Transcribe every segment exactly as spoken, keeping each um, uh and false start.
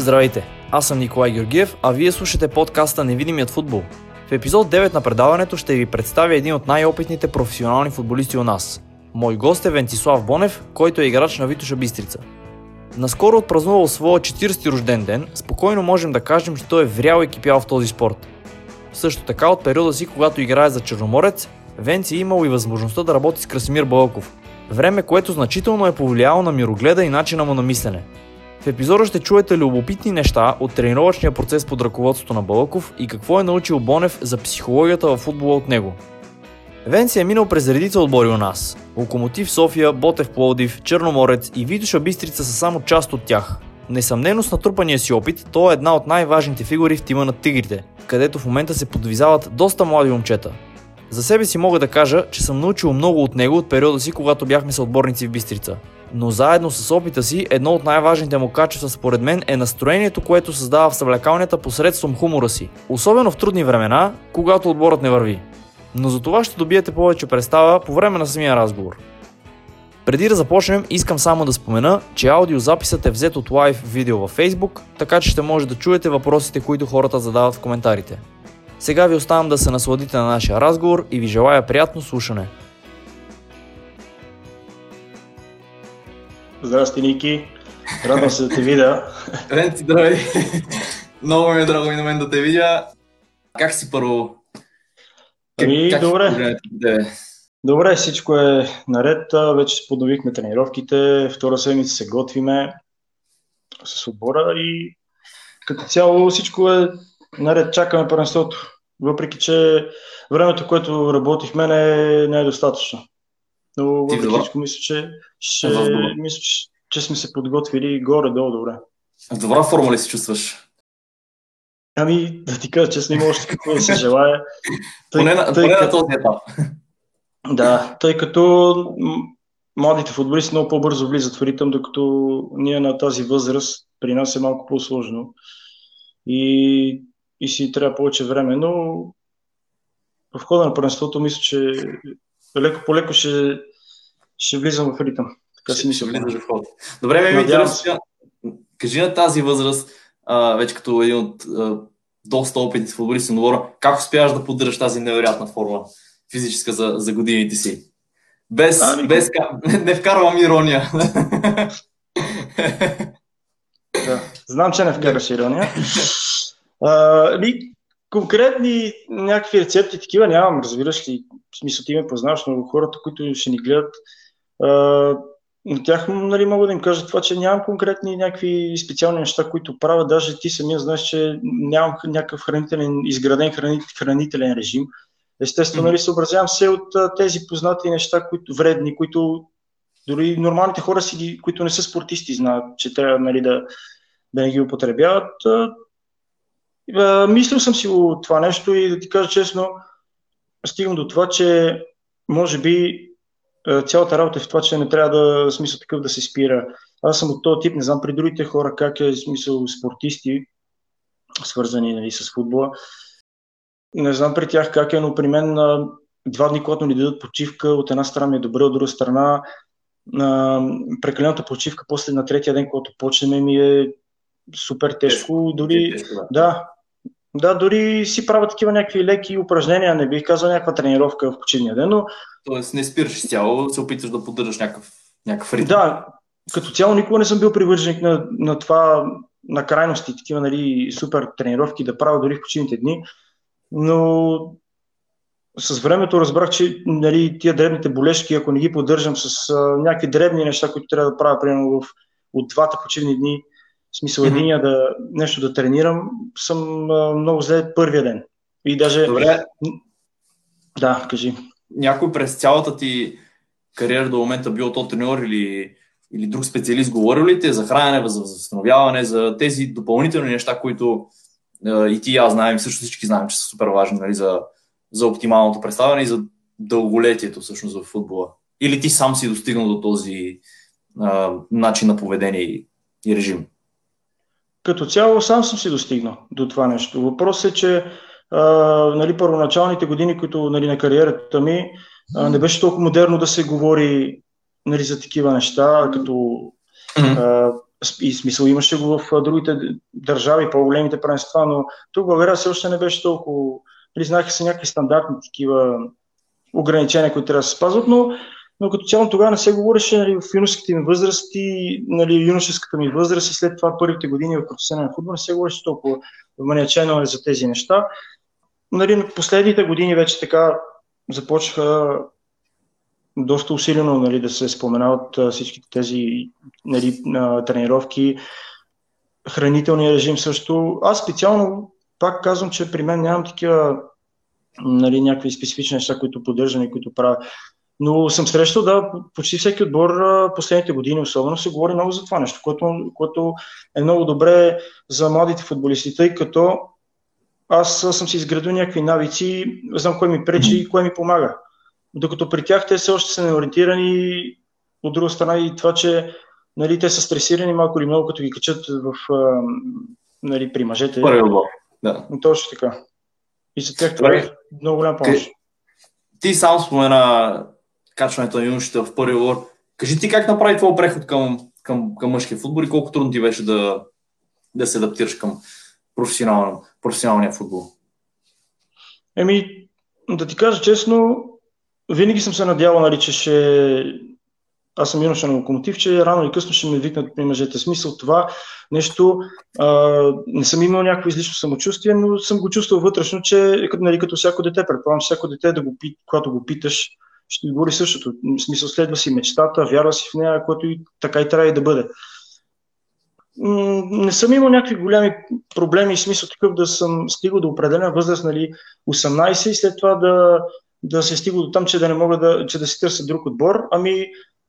Здравейте, аз съм Николай Георгиев, а вие слушате подкаста Невидимият футбол. В епизод девет на предаването ще ви представя един от най-опитните професионални футболисти у нас. Мой гост е Венцислав Бонев, който е играч на Витоша Бистрица. Наскоро отпразнувал своя четиридесети рожден ден, спокойно можем да кажем, че той е врял и кипял в този спорт. Също така от периода си, когато играе за Черноморец, Венци е имал и възможността да работи с Красимир Бълков. Време, което значително е повлияло на мирогледа и начина му на мислене. В епизода ще чуете любопитни неща от тренировъчния процес под ръководството на Бълков и какво е научил Бонев за психологията във футбола от него. Венци е минал през редица отбори у нас. Локомотив София, Ботев Пловдив, Черноморец и Витоша Бистрица са само част от тях. Несъмнено с натрупания си опит, той е една от най-важните фигури в тима на Тигрите, където в момента се подвизават доста млади момчета. За себе си мога да кажа, че съм научил много от него от периода си, когато бяхме съотборници в Бистрица. Но заедно с опита си, едно от най-важните му качества според мен е настроението, което създава в съблекалнята посредством хумора си. Особено в трудни времена, когато отборът не върви. Но за това ще добиете повече представа по време на самия разговор. Преди да започнем, искам само да спомена, че аудиозаписът е взет от лайв видео във Facebook, така че ще може да чуете въпросите, които хората задават в коментарите. Сега ви оставам да се насладите на нашия разговор и ви желая приятно слушане. Здрасти, Ники. Радвам се да те видя. Ренци, здравей. Много ми е драго и на мен да те видя. Как си първо? Ами, добре. Добре, всичко е наред. Вече подновихме тренировките. Втора седмица се готвиме с отбора и като цяло всичко е наред. Чакаме първенството. Въпреки, че времето, което работихме, не е, не е достатъчно. Но въпреки всичко мисля, че, ще, мисля че, че сме се подготвили горе-долу добре. В добра форма ли се чувстваш? Ами, да ти кажа честно, има още какво да се желая. Тъй, поне на, тъй, поне като, на този етап. Да, тъй като младите футболисти много по-бързо влизат в ритъм, докато ние на тази възраст при нас е малко по-сложно. И, и си трябва повече време, но в хода на първенството мисля, че леко по-леко ще, ще влизам в ритъм. Така си мисля. Добре, ме ми интересува. Кажи на тази възраст, а, вече като един от а, доста опитни футболисти на отбора, как успяваш да поддържаш тази невероятна форма физическа за, за годините си? Без, а, без не вкарвам ирония. Да. Знам, че не вкарваш ирония. А, ли, конкретни някакви рецепти такива нямам, разбираш ли, в смисъл ти ме познаваш, но хората, които ще ни гледат, а, на тях, нали, мога да им кажа това, че нямам конкретни някакви специални неща, които правя, даже ти самия знаеш, че нямам някакъв хранителен, изграден храни, хранителен режим. Естествено, нали, съобразявам се от а, тези познати неща, които вредни, които дори нормалните хора си, които не са спортисти, знаят, че трябва, нали, да, да не ги употребяват. Мислил съм си от това нещо и да ти кажа честно, стигам до това, че може би цялата работа е в това, че не трябва да, смисъл такъв, да се спира. Аз съм от този тип, не знам при другите хора как е, смисъл спортисти, свързани, нали, с футбола. Не знам при тях как е, но при мен два дни, когато ни дадат почивка, от една страна ми е добре, от друга страна прекалената почивка после на третия ден, когато почнем, ми е супер тежко. Дори да. Да, дори си правя такива някакви леки упражнения, не бих казал някаква тренировка в почивния ден, но... Тоест не спираш цяло, се опитваш да поддържаш някакъв, някакъв ритм. Да, като цяло никога не съм бил привърженик на, на това, на крайности, такива, нали, супер тренировки да правя дори в почивните дни, но с времето разбрах, че, нали, тия дребните болешки, ако не ги поддържам с а, някакви дребни неща, които трябва да правя, примерно в, от двата почивни дни, в смисъл, единия да нещо да тренирам, съм а, много зле първия ден. И даже... Добре. Да, кажи. Някой през цялата ти кариера до момента, бил то треньор или, или друг специалист, говорил ли те за хранене, за възстановяване, за тези допълнителни неща, които а, и ти и аз знаем, също всички знаем, че са супер важни, нали, за, за оптималното представяне и за дълголетието всъщност в футбола? Или ти сам си достигнал до този а, начин на поведение и, и режим? Като цяло сам съм си достигнал до това нещо. Въпросът е, че а, нали, първоначалните години, които, нали, на кариерата ми, а, не беше толкова модерно да се говори, нали, за такива неща, като а, И смисъл имаше го в другите държави, по-големите първенства, но тук България все още не беше толкова. Признаха се някакви стандартни такива ограничения, които трябва да се спазват, но, но като цяло тогава не се говореше, нали, в юношеските ми възрасти, нали, юношеската ми възраст и след това първите години в професионален футбол не се говореше толкова вманиачено за тези неща. Нали, на последните години вече така започнаха доста усилено, нали, да се споменават всичките тези, нали, тренировки, хранителния режим също. Аз специално пак казвам, че при мен нямам такива, нали, някакви специфични неща, които поддържам и които правя. Но съм срещал, да, почти всеки отбор последните години особено се говори много за това нещо, което, което е много добре за младите футболисти, тъй като аз съм си изградил някакви навици, знам кое ми пречи и кое ми помага. Докато при тях те все още са неориентирани, от друга страна и това, че, нали, те са стресирани малко или много, като ги качат в, нали, при мъжете. Първи отбор. Да. Точно така. И за тях това е много голяма помощ. Къ... Ти сам спомена качването на юношите в първи отбор. Кажи ти как направи твой преход към, към, към мъжкия футбол и колко трудно ти беше да, да се адаптираш към професионал, професионалния футбол? Еми, да ти кажа честно, винаги съм се надявал, нали, че ще... Аз съм юноша на Локомотив, че рано или късно ще ме викнат при мъжете. Смисъл това нещо, а, не съм имал някакво излишно самочувствие, но съм го чувствал вътрешно, че, нали, като всяко дете, предполагам, че всяко дете, да го, когато го питаш, ще ти говори същото. В смисъл, следва си мечтата, вярва си в нея, което и така и трябва и да бъде. Не съм имал някакви голями проблеми, в смисъл такъв да съм стигал до определена възраст, нали, осемнайсет и след това да... да се стига до там, че да не мога да, че да си търся друг отбор. Ами,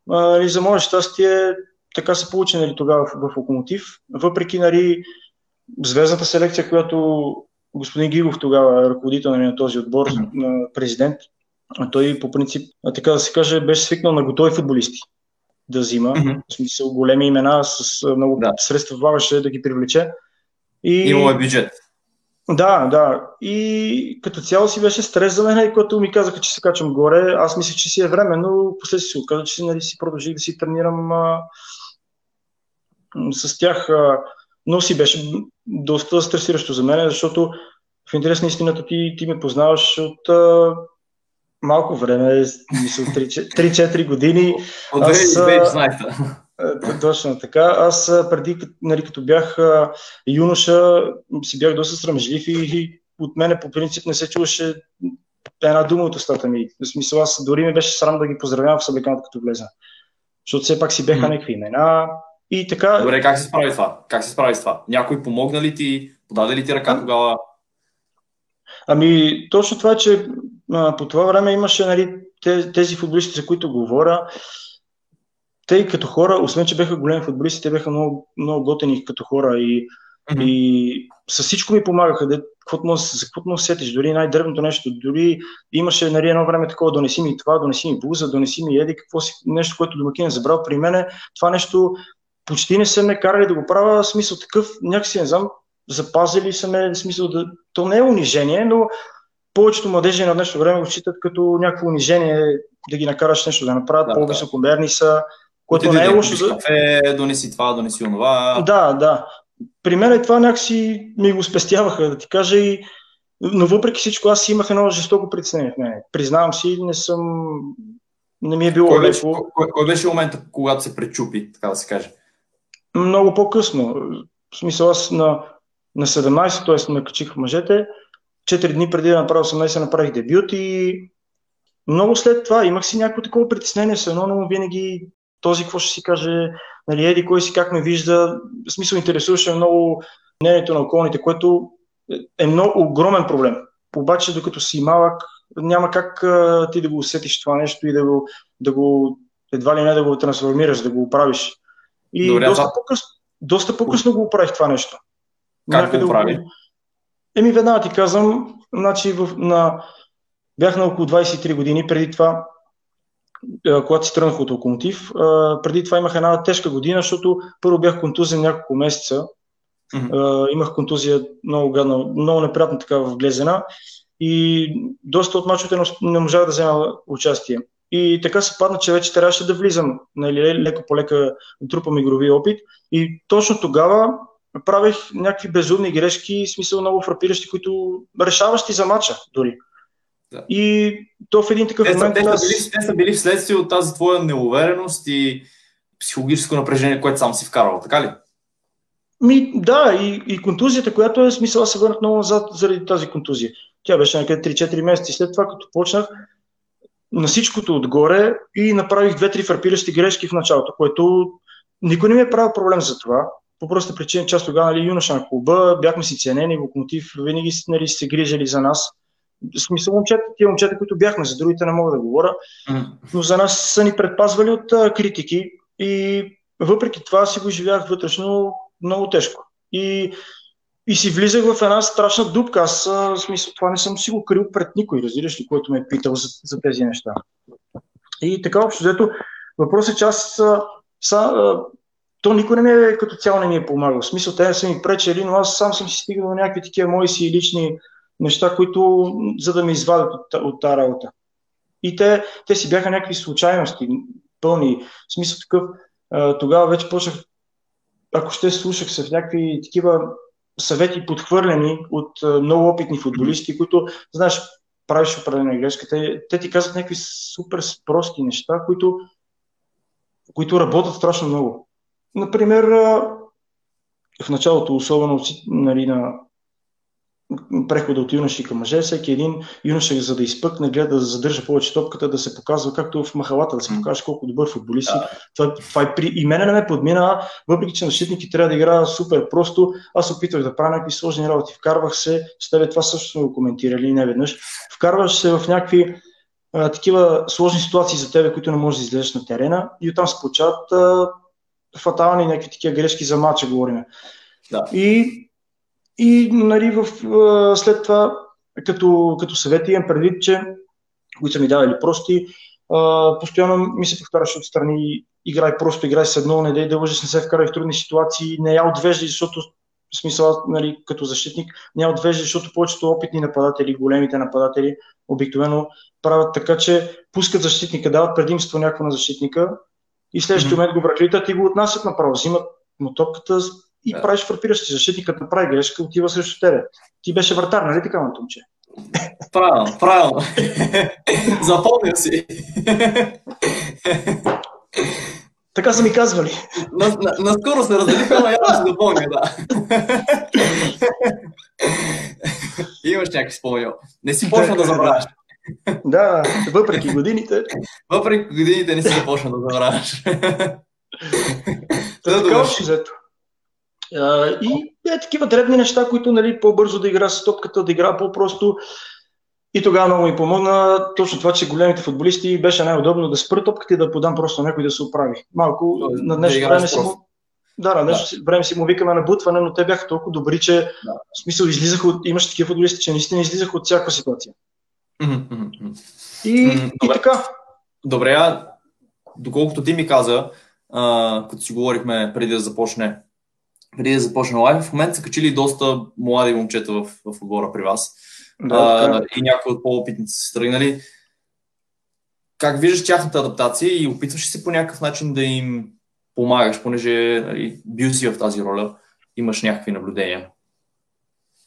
а, за мое щастие, така се получи, нали, тогава в, в Локомотив. Въпреки, нали, звездната селекция, която господин Гигов тогава е ръководител, нали, на този отбор, президент, той по принцип, така да се каже, беше свикнал на готови футболисти да взима. Mm-hmm. В смисъл, големи имена с много да. средства влагаше да ги привлече. И... Имаме бюджет. Да, да. И като цяло си беше стрес за мен, и когато ми казаха, че се качвам горе, аз мислех, че си е време, но после си се отказа, че си, нали, си продължих да си тренирам а... с тях. А... Но си беше доста стресиращо за мен, защото в интерес на истината ти, ти ме познаваш от а... малко време, мисля, три-четири години. От две хиляди и пета. Точно така. Аз преди, нали, като бях юноша, си бях доста срамежлив и от мене по принцип не се чуваше една дума от устата ми. В смисъл, аз дори ми беше срам да ги поздравявам в съблеканата, като влезна. Защото все пак си беха някакви имена и така... Добре, как се справи това? Как се справи това? Някой помогна ли ти? Подаде ли ти ръка тогава? Ами, точно това, че а, по това време имаше, нали, тези футболисти, за които говоря, те като хора, освен че бяха големи футболисти, те бяха много, много готени като хора и, mm-hmm. и със всичко ми помагаха. Де, за какво му сетиш, дори най-дребното нещо, дори имаше, нали, едно време такова, донеси ми това, донеси ми блуза, донеси ми еди, какво си, нещо, което домакин е забрал при мене. Това нещо почти не са ме карали да го правя, смисъл такъв, някакси не знам, запазили са ме, смисъл да... То не е унижение, но повечето младежи на днешно време го считат като някакво унижение да ги накараш нещо да направят, да, по-високомерни са. Което не е лошо за... Кафе, донеси това, донеси онова. Да, да. При мен това някакси ми го спестяваха, да ти кажа. И... Но въпреки всичко, аз имах едно жестоко притеснение в мене. Признавам си, не съм... Не ми е било кой беше, леко. Кой, кой беше момента, когато се пречупи, така да се каже? Много по-късно. В смисъл, аз на, на седемнайсет, т.е. накачих мъжете. четири дни преди да направя осемнайсет направих дебют и много след това имах си някакво такова притеснение, с едно, но винаги този какво ще си каже, нали, еди, кой си, как ме вижда. В смисъл, интересуваше много мнението на околните, което е много огромен проблем. Обаче, докато си малък, няма как а, ти да го усетиш това нещо и да го, да го едва ли не да го трансформираш, да го оправиш. И добре, доста, а... по-късно, доста по-късно го оправих това нещо. Как го оправи? Да го... Еми, веднага ти казвам, значи, в, на... бях на около двайсет и три години преди това, когато си тръгнах от Локомотив. Преди това имах една тежка година, защото първо бях контузен няколко месеца. Mm-hmm. Имах контузия много гадна, много неприятна такава в глезена и доста от мачовете не можах да взема участие. И така се падна, че вече трябваше да влизам, нали, леко по лека трупам игрови опит. И точно тогава правих някакви безумни грешки, смисъл много фрапиращи, които решаващи за мача дори. Да. И то в един такъв те, момент... Те, аз... били, те са били вследствие от тази твоя неувереност и психологическо напрежение, което сам си вкарвал, така ли? Ми, да, и, и контузията, която е смисъл, аз се върнах много назад заради тази контузия. Тя беше някъде три-четири месеца и след това, като почнах на всичкото отгоре и направих две-три фрапиращи грешки в началото, което никой не ми е правил проблем за това. По проста причина, че аз тогава, нали, юноша на клуба, бяхме си ценени, Локомотив винаги, нали, се грижали за нас. В смисъл момчета, тия момчета, които бяхме, за другите не мога да говоря, но за нас са ни предпазвали от а, критики и въпреки това си го живях вътрешно много тежко. И, и си влизах в една страшна дупка. Аз, в смисъл, това не съм си го крил пред никой, разбираш ли, който ме е питал за, за тези неща. И така, общо взето, въпросът е, че аз са, са, то никой не ми е, като цяло не ми е помагал. В смисъл, те не са ми пречели, но аз сам съм си стигнал до някакви такива мои си лични неща, които, за да ме извадят от, от тази работа. И те, те си бяха някакви случайности, пълни. В смисъл такъв, тогава вече почнах, ако ще слушах се в някакви такива съвети подхвърлени от много опитни футболисти, които, знаеш, правиш определена грешка. Те, те ти казват някакви супер прости неща, които, които работят страшно много. Например, в началото, особено, нали, на прехода от юноши към мъже, всеки един юноша, за да изпъкне, гледа да задържа повече топката, да се показва, както в махалата, да се покажеш колко добър футболист си. Това, това и, при... и мене не ме подмина, въпреки че защитник трябва да игра супер просто, аз опитвах да правя някакви сложни работи. Вкарвах се, с тебе това също сме го коментирали не веднъж, вкарваш се в някакви а, такива сложни ситуации за тебе, които не можеш да излезеш на терена и оттам се получават а, фатални някакви такива грешки за мача, говорим. Да. И И нали, в, след това, като, като съвети имам предвид, че, които са ми давали прости, а, постоянно ми се повтаряше отстрани, играй просто, играй с едно, не дай да лъжеш, не се вкарай в трудни ситуации, не я отвеждай, защото в смисъл, нали, като защитник, не я отвеждай, защото повечето опитни нападатели, големите нападатели, обикновено правят така, че пускат защитника, дават предимство някакво на защитника и следващия момент го браклитат и го отнасят направо, взимат му топката, и да. Правиш фрапиращи защитникът, направи грешка, отива срещу тебе. Ти беше вратар, нали така, момче? Правилно, правилно. Запомня си. Така са ми казвали. Наскоро се разделиха, но явно ще запомня, да. Имаш някакви спомени. Не си почна да забравяш. Да, въпреки годините. Въпреки годините не си започна да забравяш. Така общо взето. Uh, и е, такива дребни неща, които, нали, по-бързо да игра с топката, да игра по-просто. И тогава много ми помогна точно това, че големите футболисти беше най-удобно да спра топката и да подам просто някой да се оправи. Малко да, на днешно да време, си му... да, на днешно да. време си му викаме на бутване, но те бяха толкова добри, че да. В смисъл излизаха от... имаше такива футболисти, че наистина излизаха от всяка ситуация. Mm-hmm. И, mm-hmm. и така. Добре, а доколкото ти ми каза, а, като си говорихме преди да започне преди да започна лайв, в момента са качили доста млади момчета в, в отбора при вас. Да, а, и някои от по-опитните са тръгнали. Как виждаш тяхната адаптация и опитваш ли се по някакъв начин да им помагаш, понеже, нали, бил си в тази роля, имаш някакви наблюдения?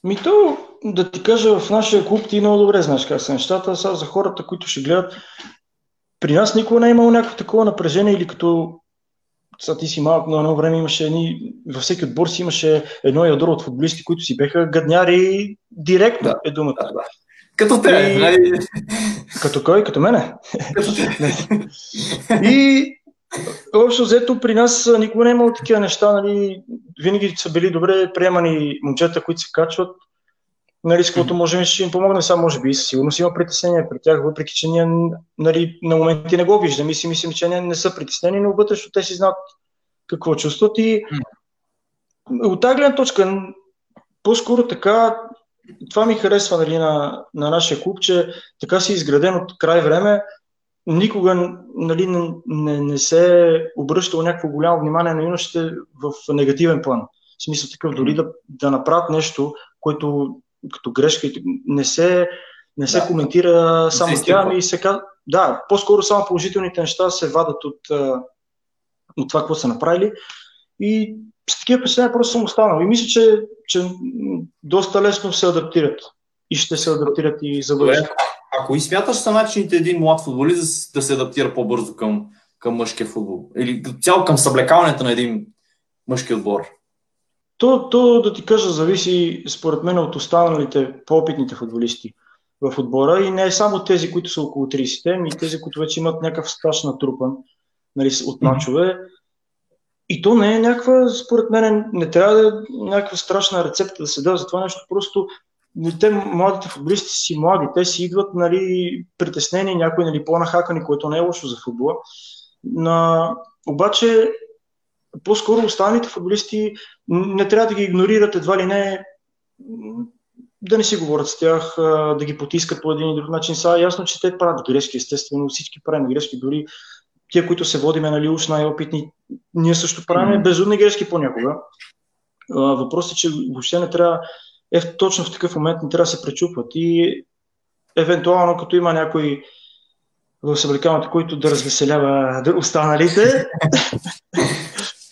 Ми то, да ти кажа, в нашия клуб ти много добре знаеш как са нещата, са за хората, които ще гледат. При нас никога не е имало някакво такова напрежение или като... Сега ти си малко, но едно време имаше едни, във всеки отбор си имаше едно ядро от футболисти, които си беха гадняри директно, да, е думата. Да, да. Като те. И... като кой? Като мене. И общо взето при нас никога не е имало такива неща, нали, винаги са били добре приемани момчета, които се качват. Нали, с което можем ще им помогнем, сега може би и със сигурност има притеснения при тях, въпреки че ние, нали, на моменти не го виждам и си мислим, че не, не са притеснени, но вътрешно те си знаят какво чувстват и от тази гледна точка по-скоро така, това ми харесва, нали, на, на нашия клуб, че така си изграден от край време, никога, нали, не, не, не се е обръщало някакво голямо внимание на юношите в негативен план. В смисъл такъв, дори да, да направят нещо, което като грешка, не се, не се да, коментира само тя, ами се казва, да, по-скоро само положителните неща се вадат от, от това, което са направили. И с такива впечатления просто съм останал. И мисля, че, че доста лесно се адаптират. И ще се адаптират и за бъдеще. Ако и смяташ са начините един млад футболист да се адаптира по-бързо към, към мъжкия футбол? Или цяло към съблекаването на един мъжки отбор? То, то, да ти кажа, зависи според мен от останалите по-опитните футболисти в отбора и не само тези, които са около трийсетте, но и тези, които вече имат някакъв стаж натрупан, нали, от мачове. И то не е някаква, според мен, не трябва да е някаква страшна рецепта да се дава за това нещо. Просто те, младите футболисти си млади, те си идват, нали, притеснени, някои, нали, по-нахакани, което не е лошо за футбола. Но, обаче, по-скоро останалите футболисти не трябва да ги игнорират, едва ли не, да не си говорят с тях, да ги потискат по един и друг начин. Са ясно, че те правят грешки, естествено, всички правим грешки, дори тия, които се водиме, нали, уж най-опитни, ние също правим безумни грешки понякога. Въпросът е, че въобще не трябва, е, точно в такъв момент не трябва да се пречупват и евентуално, като има някой в съблекалната, който да развеселява останалите,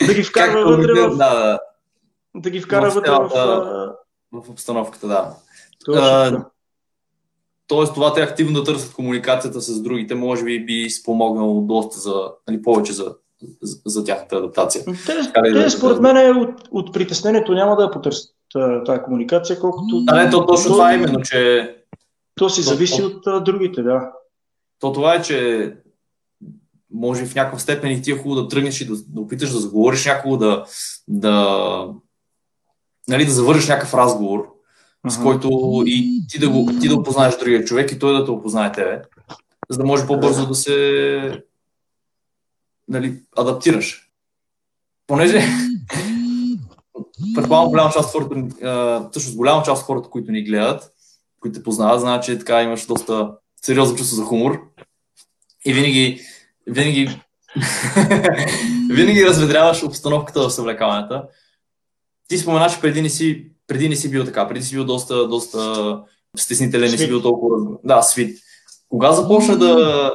да ги вкарва вътре в... Да, да ги вкара вътре в... в... в обстановката, да. А, тоест това те активно да търсят комуникацията с другите, може би би спомогнало доста за, нали, повече за, за, за тяхната адаптация. Те, те да, според да... мен от, от притеснението няма да потърсят тази комуникация, колкото... Да, не, то точно то, това именно, че... То си то, зависи то, от а, другите, да. То това е, че може в някакъв степен и ти е хубаво да тръгнеш и да, да опиташ да заговориш някого, да... да... Нали, да завършиш някакъв разговор, uh-huh. с който и ти да, го, ти да опознаеш другия човек и той да те опознае тебе, за да може по-бързо да се, нали, адаптираш. Понеже предполагам голяма част от хората, всъщност голяма част от хората, които ни гледат, които те познават, знаят, че така имаш доста сериозно чувство за хумор и винаги винаги, винаги разведряваш обстановката в съблекаването. Ти спомена, че преди не си, преди не си бил така, преди си бил доста, доста стеснителен, свит. Не си бил толкова... Да, свит. Кога започна да...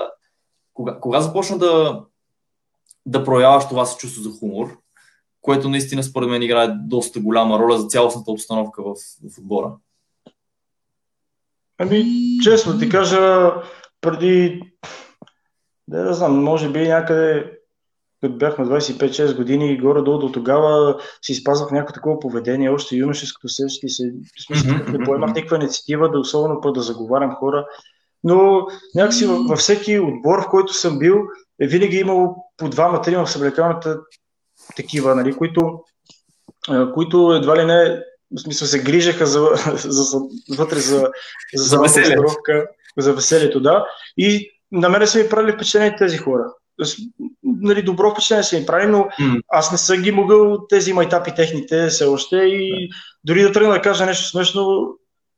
Кога, кога започна да, да проявяваш това си чувство за хумор, което наистина според мен играе доста голяма роля за цялостната обстановка в, в отбора? Ами, честно ти кажа, преди... Да, да знам, може би някъде... Като бях на двайсет и пет шест години и горе-долу до тогава си изпазвах някакво такова поведение, още юношеското сещи се, в смисъл, не поемах никаква инициатива, да особено път да заговарям хора, но някакси във всеки отбор, в който съм бил, е винаги имало по двама-трима в съблекалната такива, нали, които, които едва ли не, в смисъл, се грижаха за, за, за, вътре за, за, за веселието, за веселието, да, и на мене са ми правили впечатление тези хора. Нали, добро впечатление са им прави, но mm. аз не съм ги могъл тези майтапи техните все още и дори да тръгна да кажа нещо смешно,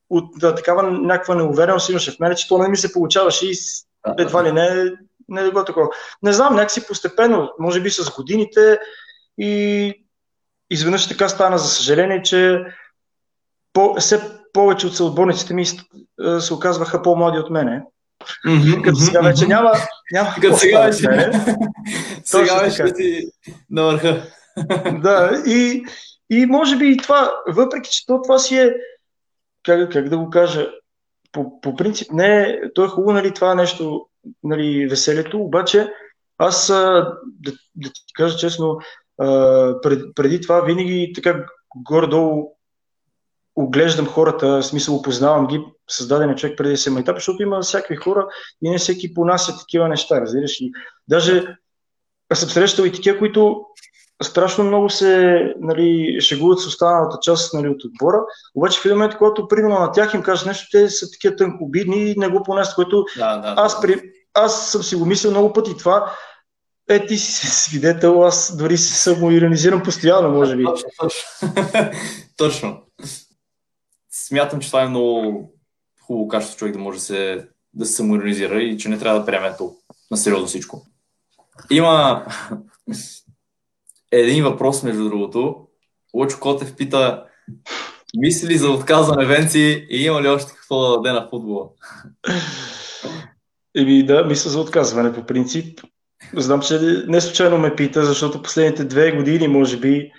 от да, такава някаква неувереност имаше в мен, че то не ми се получаваше и едва ли не, не е такова. Не знам, някакси постепенно, може би с годините и изведнъж така стана, за съжаление, че по, все повече от съотборниците ми се оказваха по-млади от мене. Mm-hmm, като сега вече mm-hmm. няма, няма като сега вече сега вече ти на върха. Да, и, и може би и това, въпреки че то, това си е, как, как да го кажа, по, по принцип не е, то е хубаво, нали, това нещо, нали, веселието, обаче аз да, да ти кажа честно, пред, преди това винаги така горе-долу оглеждам хората, в смисъл опознавам ги, създаден човек преди да се майтап, защото има всякакви хора и не всеки понася такива неща, разбираш ли. Даже аз съм срещал и такива, които страшно много се, нали, шегуват с останалата част, нали, от отбора, обаче в един момент, когато примерно на тях им кажеш нещо, те са такива тънкобидни и не го понасят, което да, да, да. Аз, при... аз съм си го мислил много пъти това. Е, ти си свидетел, аз дори се самоиронизирам постоянно, може би. Точно. Смятам, че това е много хубаво качество човек да може да се, да се самоиронизира и че не трябва да приеме толкова на сериозно всичко. Има един въпрос, между другото. Лъчо Котев пита: мисли ли за отказване Венци и има ли още какво да даде на футбола? Еми да, мисля за отказване по принцип. Знам, че не случайно ме пита, защото последните две години, може би,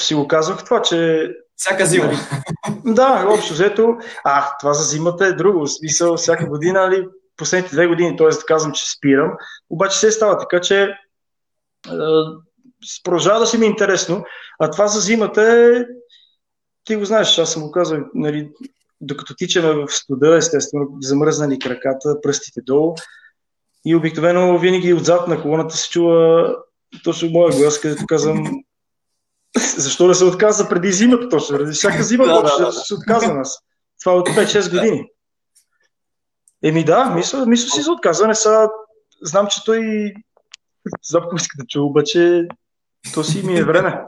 си го казвах това, че... Всяка зима. Да, общо взето. А, това за зимата е друго. В смисъл, всяка година, али, последните две години, т.е. да казвам, че спирам. Обаче се става така, че е, продължава да си ми е интересно. А това за зимата е... Ти го знаеш, аз съм го казал, нали, докато тичаме в студа, естествено, замръзнани краката, пръстите долу. И обикновено винаги отзад на колоната се чува точно моя глас, където казвам защо да се отказа преди зимата точно, преди всяка зима да, точно, да, да. Се отказа нас. Това е от пет-шест години. Еми да, мисля, мисля си за отказване. Сега знам, че той запако иска да чува, обаче то си ми е време.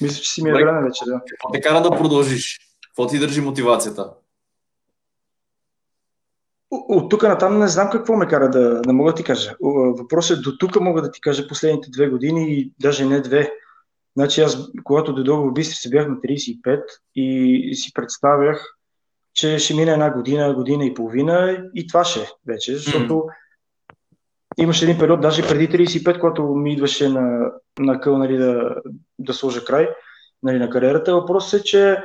Мисля, че си ми е време вече, да. Какво те кара да продължиш? Какво ти държи мотивацията? От тук натам не знам какво ме кара да не мога да ти кажа. Въпросът е до тук мога да ти кажа последните две години и даже не две. Значи аз, когато дойдох в Бистрица, бях на трийсет и пет и си представях, че ще мине една година, година и половина и това ще вече, защото mm-hmm. имаше един период, даже преди трийсет и пет, когато ми идваше на, на къл, нали, да, да сложа край, нали, на кариерата. Въпросът е, че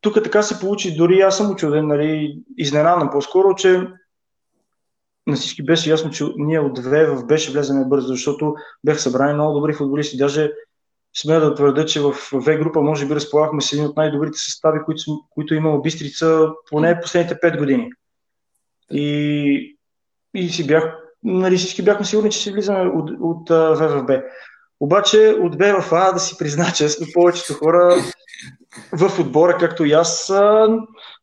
тук така се получи, дори аз съм учуден, нали, изненадан по-скоро, че на всички беше ясно, че ние от две беше влеземе бързо, защото бях събрани много добри футболисти. Даже смея да твърда, че в В група може би разполагахме с един от най-добрите състави, които, които имало Бистрица поне последните пет години. И, и си бях, нали, всички бяхме сигурни, че си влизаме от, от В В Б. Обаче от Б В А, да си призна честно, повечето хора в отбора, както и аз,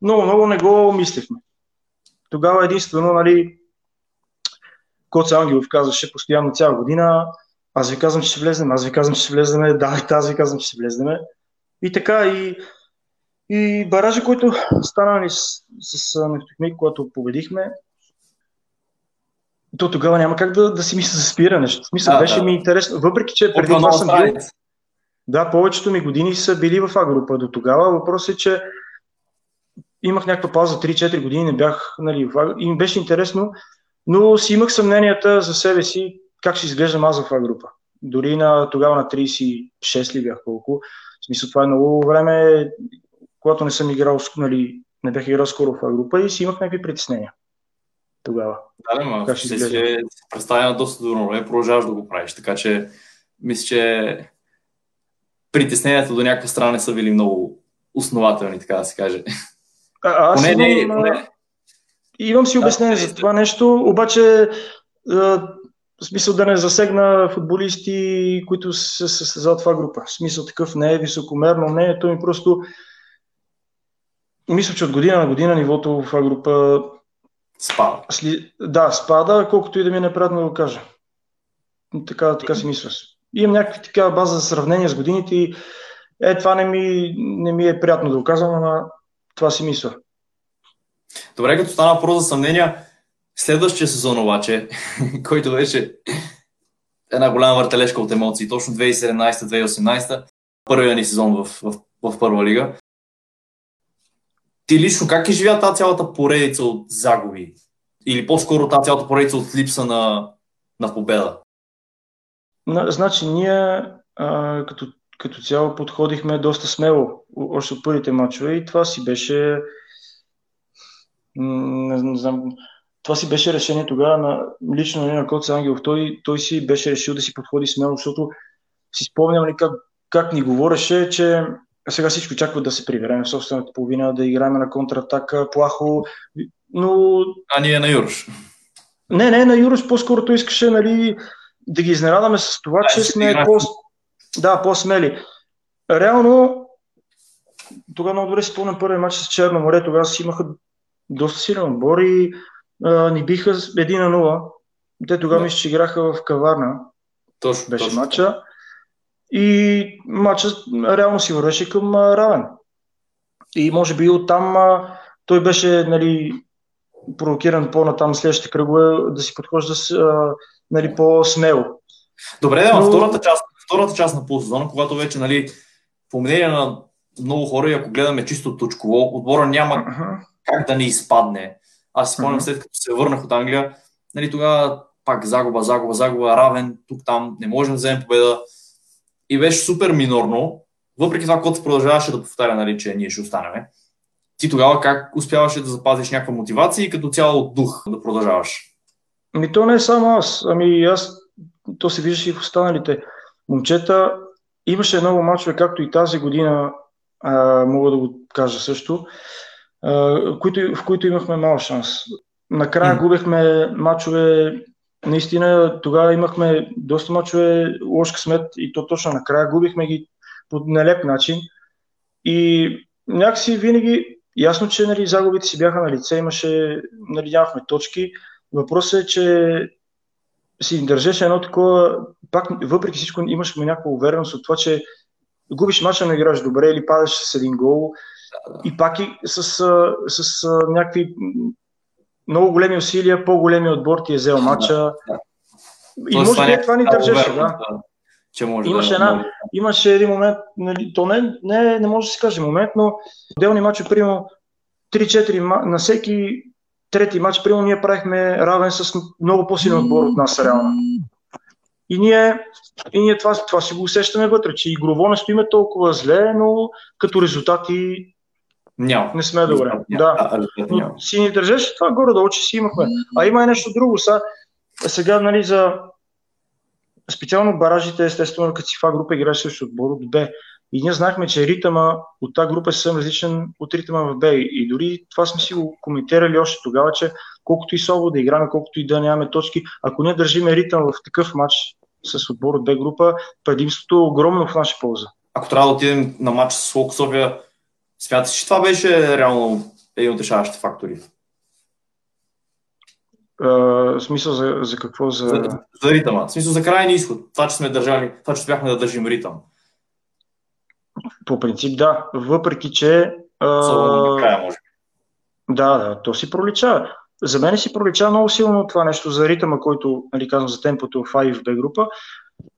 много-много не го мислихме. Тогава единствено, нали, Коцо Ангелов казваше постоянно цяла година, аз ви казвам, че ще влезнем, аз ви казвам, че ще влезнем, да, и аз ви казвам, че ще влезнем. И така, и, и баража, който стана ни с, с, с Нафтекс, когато победихме, то тогава няма как да, да си мисля за спира нещо. Смисъл, а, беше да. Ми интересно, въпреки че преди това съм бил... Да, повечето ми години са били в А-група до тогава. Въпросът е, че имах някаква пауза три-четири години, не бях, нали, в А-група. И ми беше интересно, но си имах съмненията за себе си, как ще изглеждам аз в А-група. Дори на, тогава на трийсет и шест ли бях колко. В смисъл, това е много време, когато не съм играл, нали, не бях играл скоро в А-група и си имах някакви притеснения тогава. Да, ма, как ще се изглеждам. Представя на доста добро, не продължаваш да го правиш, така че мисля, че притесненията до някаква страна не са били много основателни, така да се каже. А, аз поне, имам, поне... имам си обяснение да, за това нещо, обаче а, в смисъл да не засегна футболисти, които се състезават в това група. В смисъл такъв не е високомерно, не е, то ми просто мисля, че от година на година нивото в това група спада. Сли... Да, спада, колкото и да ми е неприятно да го кажа. Така, така си мисля. Имам някаква такава база за сравнение с годините и е, това не ми, не ми е приятно да го казвам, но това си мисля. Добре, като стана въпрос за съмнения, следващия сезон обаче, който беше една голяма въртележка от емоции, точно две хиляди и седемнадесета - две хиляди и осемнадесета, първия ни сезон в, в, в първа лига. Ти лично как е живя тази цялата поредица от загуби? Или по-скоро тази цялата поредица от липса на, на победа? Значи ние а, като, като цяло подходихме доста смело още от първите мачове и това си беше не знам, това си беше решение тогава на, лично на Коцо Ангелов. Той, той си беше решил да си подходи смело, защото си спомням ли как, как ни говореше, че сега всичко чаква да се приберем в собствената половина, да играем на контратака, плахо, но... А ние на Юрош? Не, не, на Юрош по-скоро той искаше, нали... да ги изненадаме с това, а, че сме по... да, по-смели. Реално, тогава много добре си спомням първия матч с Черноморец, тогава си имаха доста силен отбор и а, ни биха едно на нула. Те тогава мисля, че играха в каварна. Точно, беше точно. Матча. И матчът реално си вървеше към а, равен. И може би оттам а, той беше, нали, провокиран по-натам следващите кръгове да си подхожда с... А, нали, по-смело. Добре, да, но... втората част, втората част на полусезона, когато вече, нали, по мнение на много хора, и ако гледаме чисто точково, отбора няма uh-huh. как да не изпадне. Аз си спомням, след като се върнах от Англия, нали, тогава пак загуба, загуба, загуба, равен, тук там, не можем да вземем победа. И беше супер минорно, въпреки това Коцо продължаваше да повтаря, нали, че ние ще останем. Ти тогава как успяваше да запазиш някаква мотивация и като цяло дух да продължаваш? Ами то не е само аз, ами аз, то се виждаше и в останалите момчета. Имаше много мачове, както и тази година, а, мога да го кажа също, а, които, в които имахме мал шанс. Накрая mm. губехме мачове, наистина тогава имахме доста мачове, лош късмет и то точно накрая губихме ги по нелеп начин. И някакси винаги, ясно, че нали, загубите си бяха на лице, имаше, нали, нямахме точки. Въпросът е, че си държеше едно такова, пак въпреки всичко имаше някаква увереност от това, че губиш мача, не играеш добре или падаш с един гол и пак и с, с, с някакви много големи усилия, по-големи отбор ти е взел мача. И то може би това ни държеше, да. Че може имаше, да една, имаше един момент, нали, то не, не, не може да се каже момент, но отделни мачи, примерно три-четири на всеки трети матч, примерно, ние правихме равен с много по-силен отбор от нас реално. И ние, и ние това, това си го усещаме вътре, че игрово не стоиме толкова зле, но като резултати няма. Не сме добре. Няма. Да. Но си ни държеше това горе-долу, че си имахме. А има и нещо друго. Са, сега, нали, за специално баражите, естествено, като си в А група играеш също отбор от Б. И ние знаехме, че ритъма от тази група е съвсем различен от ритъма в Б. И дори това сме си го коментирали още тогава, че колкото и соло да играме, колкото и да нямаме точки, ако ние държиме ритъм в такъв матч с отбор от Б група, предимството е огромно в наша полза. Ако трябва да отидем на матч с Локомотив София, смяташ, че това беше реално един от решаващите фактори? Uh, смисъл за, за какво? За, за, за ритъма. В смисъл за крайния изход. Това, че сме държали, това, че бяхме да държим ритъм. По принцип, да. Въпреки, че... Особено на края, може. Да, да, то си проличава. За мен си проличава много силно това нещо за ритъма, който, нали, казвам за темпото в А и в Б група.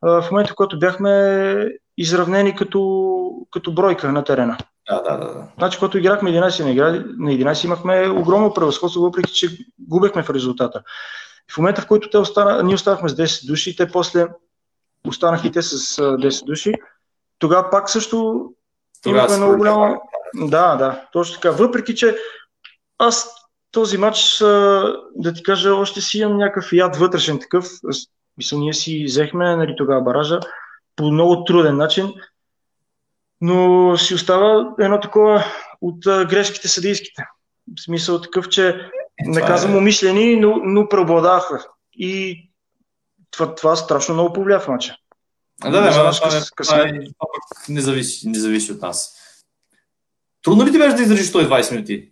В момента, в който бяхме изравнени като, като бройка на терена. Да, да, да. Значи, когато играхме единайсет на единайсет, имахме огромно превъзходство, въпреки, че губехме в резултата. В момента, в който те остана, ние останахме с десет души, те после останаха и те с десет души. Тогава пак също имахме много голяма... Да, да, точно така. Въпреки, че аз този матч, да ти кажа, още си имам някакъв яд вътрешен такъв. Мисля, ние си взехме, нали, тогава баража по много труден начин, но си остава едно такова от грешките съдийските. В смисъл такъв, че не казвам умишлени, но, но преобладаваха. И това, това страшно много повлия в матча. Да, да, да, това не зависи, не зависи от нас. Трудно ли ти беше да изрежиш сто и двайсет минути?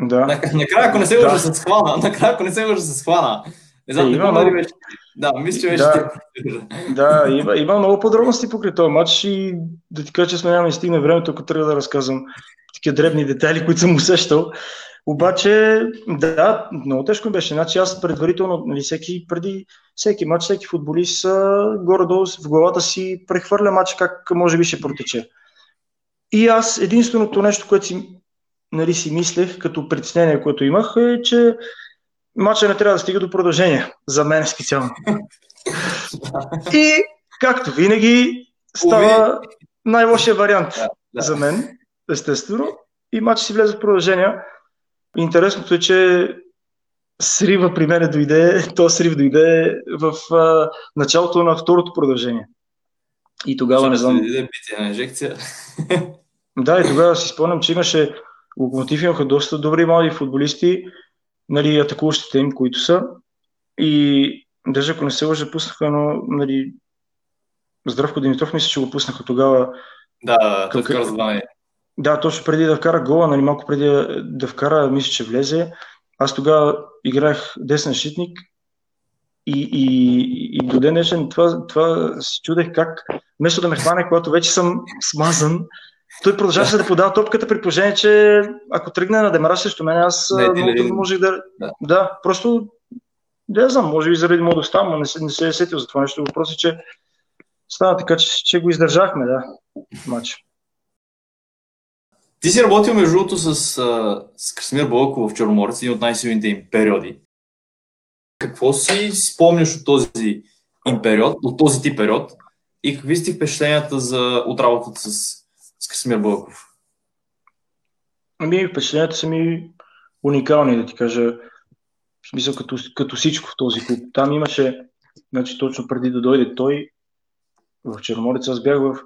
Да. Накрая, ако не се лъжа, да. Се схвана. Накрая, ако не се лъжа, се схвана. Не знам, е, има много... беше... Да, мисля, че беше... Да, да, има, има много подробности покрай този матч и да ти кажа, че сме няма не стигне времето, ако трябва да разказвам такива дребни детайли, които съм усещал. Обаче, да, много тежко беше. Значи аз предварително, нали, всеки, преди всеки матч, всеки футболист горе-долу в главата си прехвърля матч, как може би ще протече. И аз единственото нещо, което си, нали, си мислех, като притеснение, което имах, е, че матча не трябва да стига до продължение. За мен специално. И, както винаги, става най-лошия вариант за мен, естествено. И матча си влезе в продължение. Интересното е, че срива при мен дойде, то срив дойде в а, началото на второто продължение. И тогава ще не знам... Дойде бития на инжекция. Да, и тогава си спомням, че имаше... Локомотив имаха доста добри млади футболисти, нали, атакуващите им, които са. И даже ако не се лъжа, пуснаха, но, нали... Здравко Димитров, мисля, че го пуснаха тогава. Да, към... така раздаване. Да, точно преди да вкара гола, нали, малко преди да вкара, мисля, че влезе. Аз тогава играх десен защитник и, и, и до ден днешен това, това се чудех как, вместо да ме хване, когато вече съм смазан, той продължаваше да подава топката при положение, че ако тръгне на демараж срещу мен, аз много можех да... Да, да просто, да знам, може би заради младостта, но не се, не се е сетил за това нещо. Въпрос е, че стана така, че, че го издържахме, да, матча. Ти си работил, между другото, с, с Красимир Бълков в Черноморец, един от най-силните им периоди. Какво си спомняш от този им период, от този ти период и какви сте впечатленията за, от работата с, с Красимир Бълков? Ами, впечатленията са ми уникални, да ти кажа. В смисъл, като, като всичко в този клуб. Там имаше, значи точно преди да дойде той в Черноморец, аз бях в,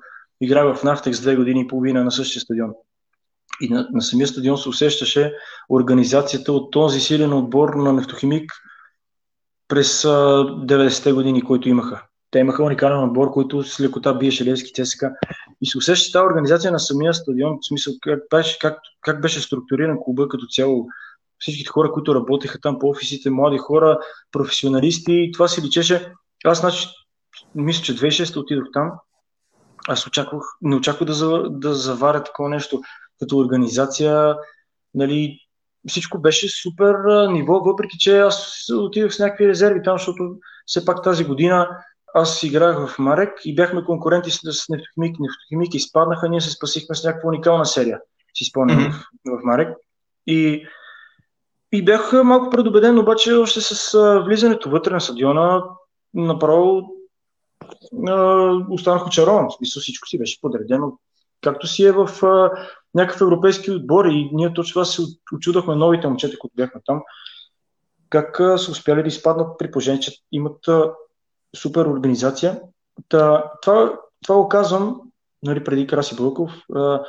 играх в Нафтекс две години и половина на същия стадион. И на, на самия стадион се усещаше организацията от този силен отбор на Нефтохимик през деветдесетте години, които имаха. Те имаха уникален отбор, който с лекота биеше Левски, ЦСКА. И се усеща тази организация на самия стадион, в смисъл как беше, как, как беше структуриран клуба като цяло. Всичките хора, които работеха там по офисите, млади хора, професионалисти, и това се личеше. Аз, значи, мисля, че две хиляди и шеста отидох там. Аз очаквах, не очаквах да, да заваря такова нещо. Като организация, нали, всичко беше супер ниво, въпреки че аз отидох с някакви резерви там, защото все пак тази година аз играх в Марек и бяхме конкуренти с Нефтохимик. Нефтохимик изпаднаха, ние се спасихме с някаква уникална серия, си спомням, mm-hmm. в, в Марек. И, и бях малко предубеден, обаче още с влизането вътре на стадиона, направо останах очарован. В смисъл, всичко си беше подредено, както си е в а, някакъв европейски отбор, и ние точно това се очудахме новите момчета, които бяхме там, как а, са успяли да изпаднат при положение, че имат а, супер организация. Та, това, това го казвам, нали, преди Краси Бълков, а,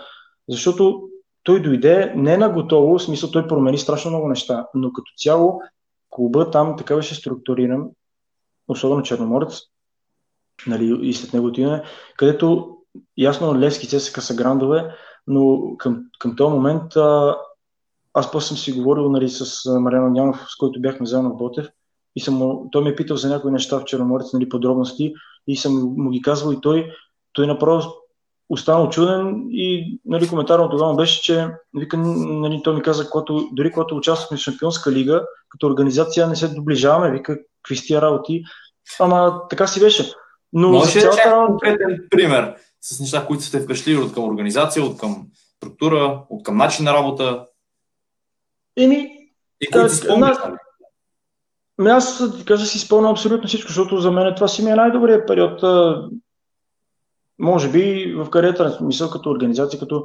защото той дойде не на готово, в смисъл той промени страшно много неща, но като цяло клуба там така беше структуриран, особено Черноморец, нали, и след него отиване, където ясно, Левски, ЦСКА са грандове, но към, към този момент а, аз после съм си говорил, нали, с Марина Нянов, с който бяхме заедно в Ботев, и съм, той ме е питал за някои неща в Черноморец, нали, подробности, и съм му ги казвал, и той, той направо останал чуден, и, нали, коментарът тогава беше, че, нали, той ми каза, когато, дори когато участвахме в Шампионска лига, като организация не се доближаваме, вика, какви сте работи, ама така си беше. Но може да е конкретен пример с неща, които сте впечатлили от към организация, от към структура, от към начин на работа? Еми, и които си спомняш? Аз, да кажа, си спомням абсолютно всичко, защото за мен това си ми е най-добрият период. Може би в кариерата, мисъл като организация, като,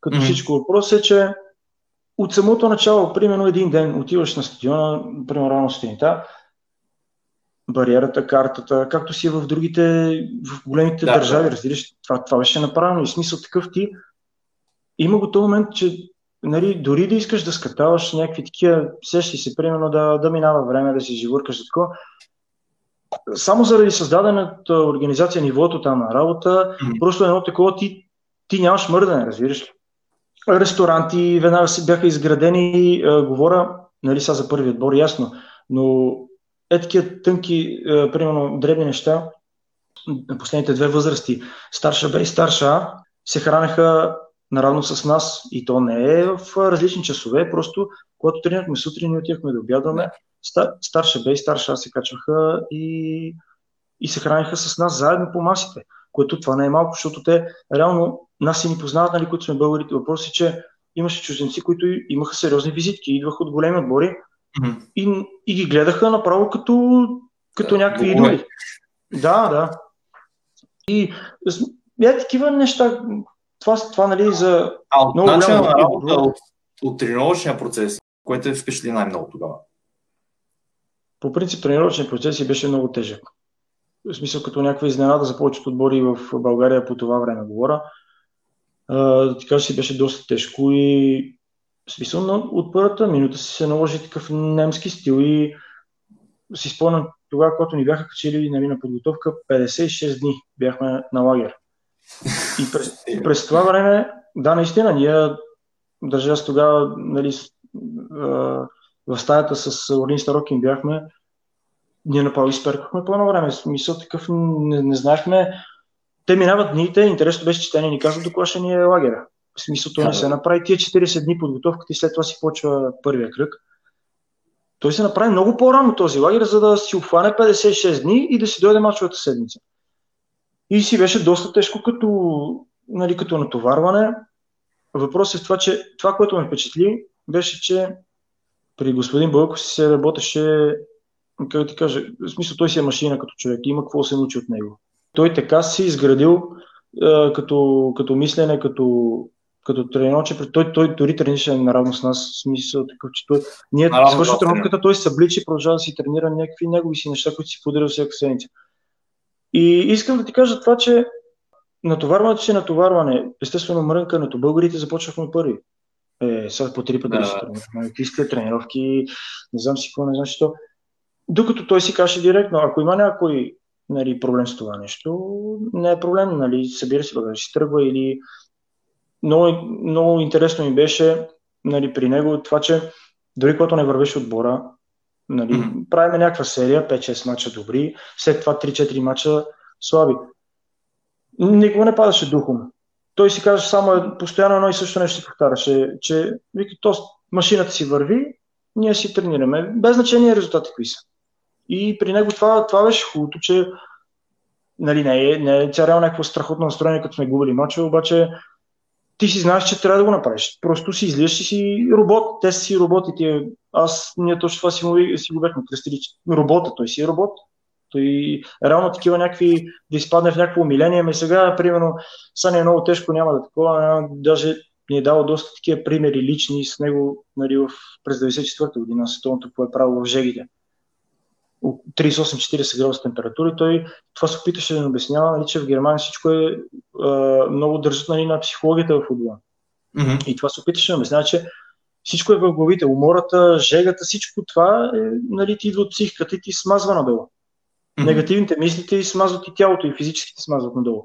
като mm-hmm. всичко. Въпрос е, че от самото начало, примерно един ден, отиваш на стадиона, примерно на стената, бариерата, картата, както си в другите, в големите да, държави, да. Разбираш, това, това беше направено, и смисъл такъв ти. Има го този момент, че, нали, дори да искаш да скатаваш някакви такива, сещи се, примерно да, да минава време, да си живъркаш за такова. Само заради създадената организация, нивото там на работа, mm-hmm. просто едно такова, ти, ти нямаш мърдане, разбираш ли. Ресторанти веднага бяха изградени, а, говоря, нали, са за първи отбор, ясно, но е такива тънки, е, примерно дребни неща, на последните две възрасти, старша Б и старша А, се хранеха наравно с нас, и то не е в различни часове, просто когато тренирахме сутрин и отивахме да обядваме, стар, старша Б и старша А се качваха и, и се хранеха с нас заедно по масите, което това не е малко, защото те реално нас и ни познават, нали, които сме българите. Въпрос е, че имаше чужденци, които имаха сериозни визитки, идваха от големи отбори, Mm-hmm. И, и ги гледаха направо като, като yeah, някакви идоли. Да, да. И бяха такива неща. Това, това, нали, за... А от начина на работа, от, от тренировъчния процес, което е впечатли най-много тогава? По принцип, тренировъчния процес беше много тежък. В смисъл, като някаква изненада за повечето отбори в България по това време, говоря. Да ти кажа, си беше доста тежко, и смисъл, но от първата минута си се наложи такъв немски стил, и си спомням тогава, когато ни бяха качили, нали, на подготовка, петдесет и шест дни бяхме на лагер. И през, през това време, да, наистина, ние държа с тогава, нали, в стаята с Орлин Старокин бяхме, ние направо изперкахме по едно време. Смисъл такъв, не, не знаехме, те минават дните, интересно беше, че те не ни казват докога ще ни е лагера. В смисъл, той не се направи тия четиридесет дни подготовката, и след това си почва първия кръг. Той се направи много по-рано този лагер, за да си обхване петдесет и шест дни и да си дойде мачовата седмица. И си беше доста тежко като, нали, като натоварване. въпросът е в това, че това, което ме впечатли, беше, че при господин Бълков се работеше, как ти кажа, в смисъл той си е машина като човек, има какво се научи от него. Той така си изградил е, като, като мислене, като, като тренировче, той, той дори тренираше наравно с нас, в смисъл такъв, че той, ние свършва тренировката, той се събличи, продължава да си тренира някакви негови си неща, които си подира всяка седмица. И искам да ти кажа това, че натоварването си натоварване, естествено мрънкането, българите започвахме първи. Е, сега по три пъти да се тренираме, тискат тренировки, не знам си какво, не знам си то. Докато той си каже директно, ако има някой нали, проблем с това нещо, не е проблем, нали, събира си багаж, си тръгва или... Много, много интересно ми беше нали, при него това, че дори когато не вървеше отбора, нали, mm-hmm. правиме някаква серия, пет-шест мача добри, след това три-четири мача слаби. Никога не падаше духом. Той си казваше само постоянно едно и също нещо се повтаряше, че вика, то, машината си върви, ние си тренираме, без значение резултати какви са. И при него това, това беше хубавото, че нали, не е, не е царяло някакво страхотно настроение, като сме губили мача, обаче ти си знаеш, че трябва да го направиш. Просто си излизаш и си робот, те си роботите. Аз ние точно това си, му, си го бяхме кръстили, робота, той си е робот. И реално такива някакви, да изпадне в някакво умиление, ме сега, примерно, сега не е много тежко, няма да такова, даже ни е дало доста такива примери лични с него нали, в, през деветдесет и четвърта година, световното какво е правило в жегите. тридесет и осем до четиридесет градуса температура и той това се опиташе да ни обяснява, нали, че в Германия всичко е а, много държат нали, на психологията в футбола. Mm-hmm. И това се опиташе да обяснява, че всичко е в главите, умората, жегата, всичко това е, нали, ти идва от психиката и ти смазва надолу. Mm-hmm. Негативните мислите и смазват и тялото, и физическите смазват надолу.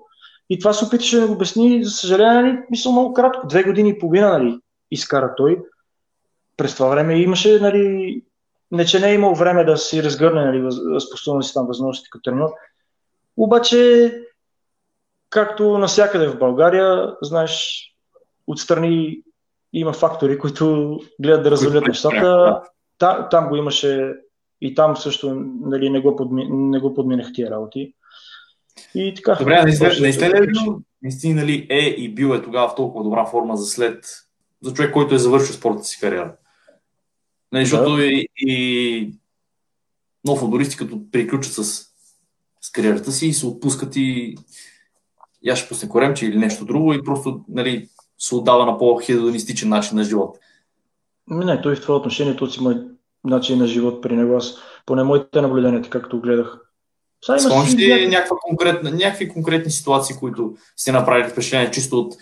И това се опиташе да го обясни, за съжаление, нали, мисля много кратко, две години и половина нали, изкара той. През това време имаше, нали, не че не е имал време да си разгърне нали, способности там, възможности като треньор. Обаче, както навсякъде в България, знаеш, отстрани има фактори, които гледат да развалят нещата. Та, там го имаше... И там също нали, не го, подми... го подминах тия работи. И така. Добре, наистина ли наистина ли е и бил е тогава в толкова добра форма за след за човек, който е завършил спортната си кариера? Нали, да. Защото и, и много футболисти, като приключат с, с кариерата си, се отпускат и я ще пусне коремче или нещо друго и просто нали, се отдава на по-хедонистичен начин на живота. Не, той в това отношение, той си мой начин на живот при него, аз поне моите наблюденията, както гледах. Спомниш ли някакви конкретни ситуации, които сте направили впечатление чисто от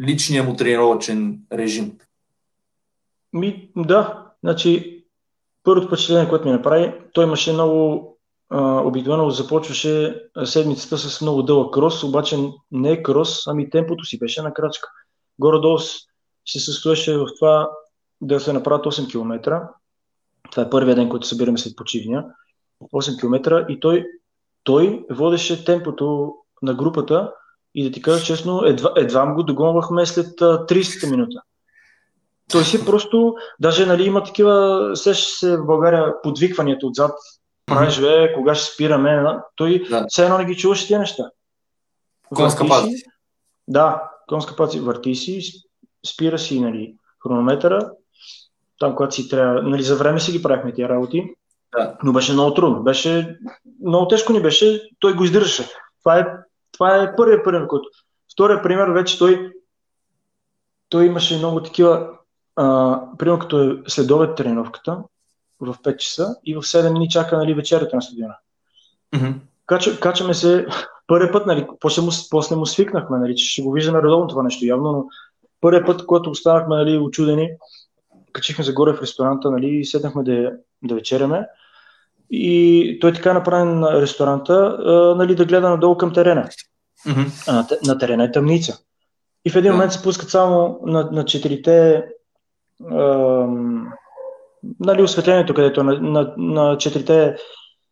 личния му тренировъчен режим? Ми, да. Значи, първото впечатление, което ми направи, той имаше много... А, обикновено започваше седмицата с много дълъг крос, обаче не е крос, ами темпото си беше на крачка. Горе-долу се състоеше в това да се направят осем километра. Това е първият ден, който събираме след почивния. осем километра и той, той водеше темпото на групата и да ти кажа честно, едва, едва го догонвахме след тридесета минута. Той си просто, даже нали, има такива, сеща се в България подвикванията отзад, правиш бе, кога ще спираме, той да. Все едно не ги чуваше тия неща. Конска паци. Да, конска паци, върти си, спира си нали, хронометъра, там, когато си трябва, нали, за време си ги правихме тия работи, да. Но беше много трудно, беше много тежко ни беше, той го издържаше. Това е, това е първият пример, който. Вторият пример, вече той, той имаше много такива, а, пример като е следобед тренировката в пет часа и в седем дни чака нали, вечерята на стадиона. Mm-hmm. Кача, качаме се, първият път, нали, после, му, после му свикнахме, нали, че ще го виждаме редовно това нещо явно, но първият път, когато останахме нали, учудени, качихме загоре в ресторанта, нали, и седнахме да, да вечеряме. И той така направи на ресторанта, а, нали, да гледа надолу към терена. Mm-hmm. А, на, на терена е тъмница. И в един момент се пускат само на, на четирите... А, нали, осветлението, където на, на, на четирите...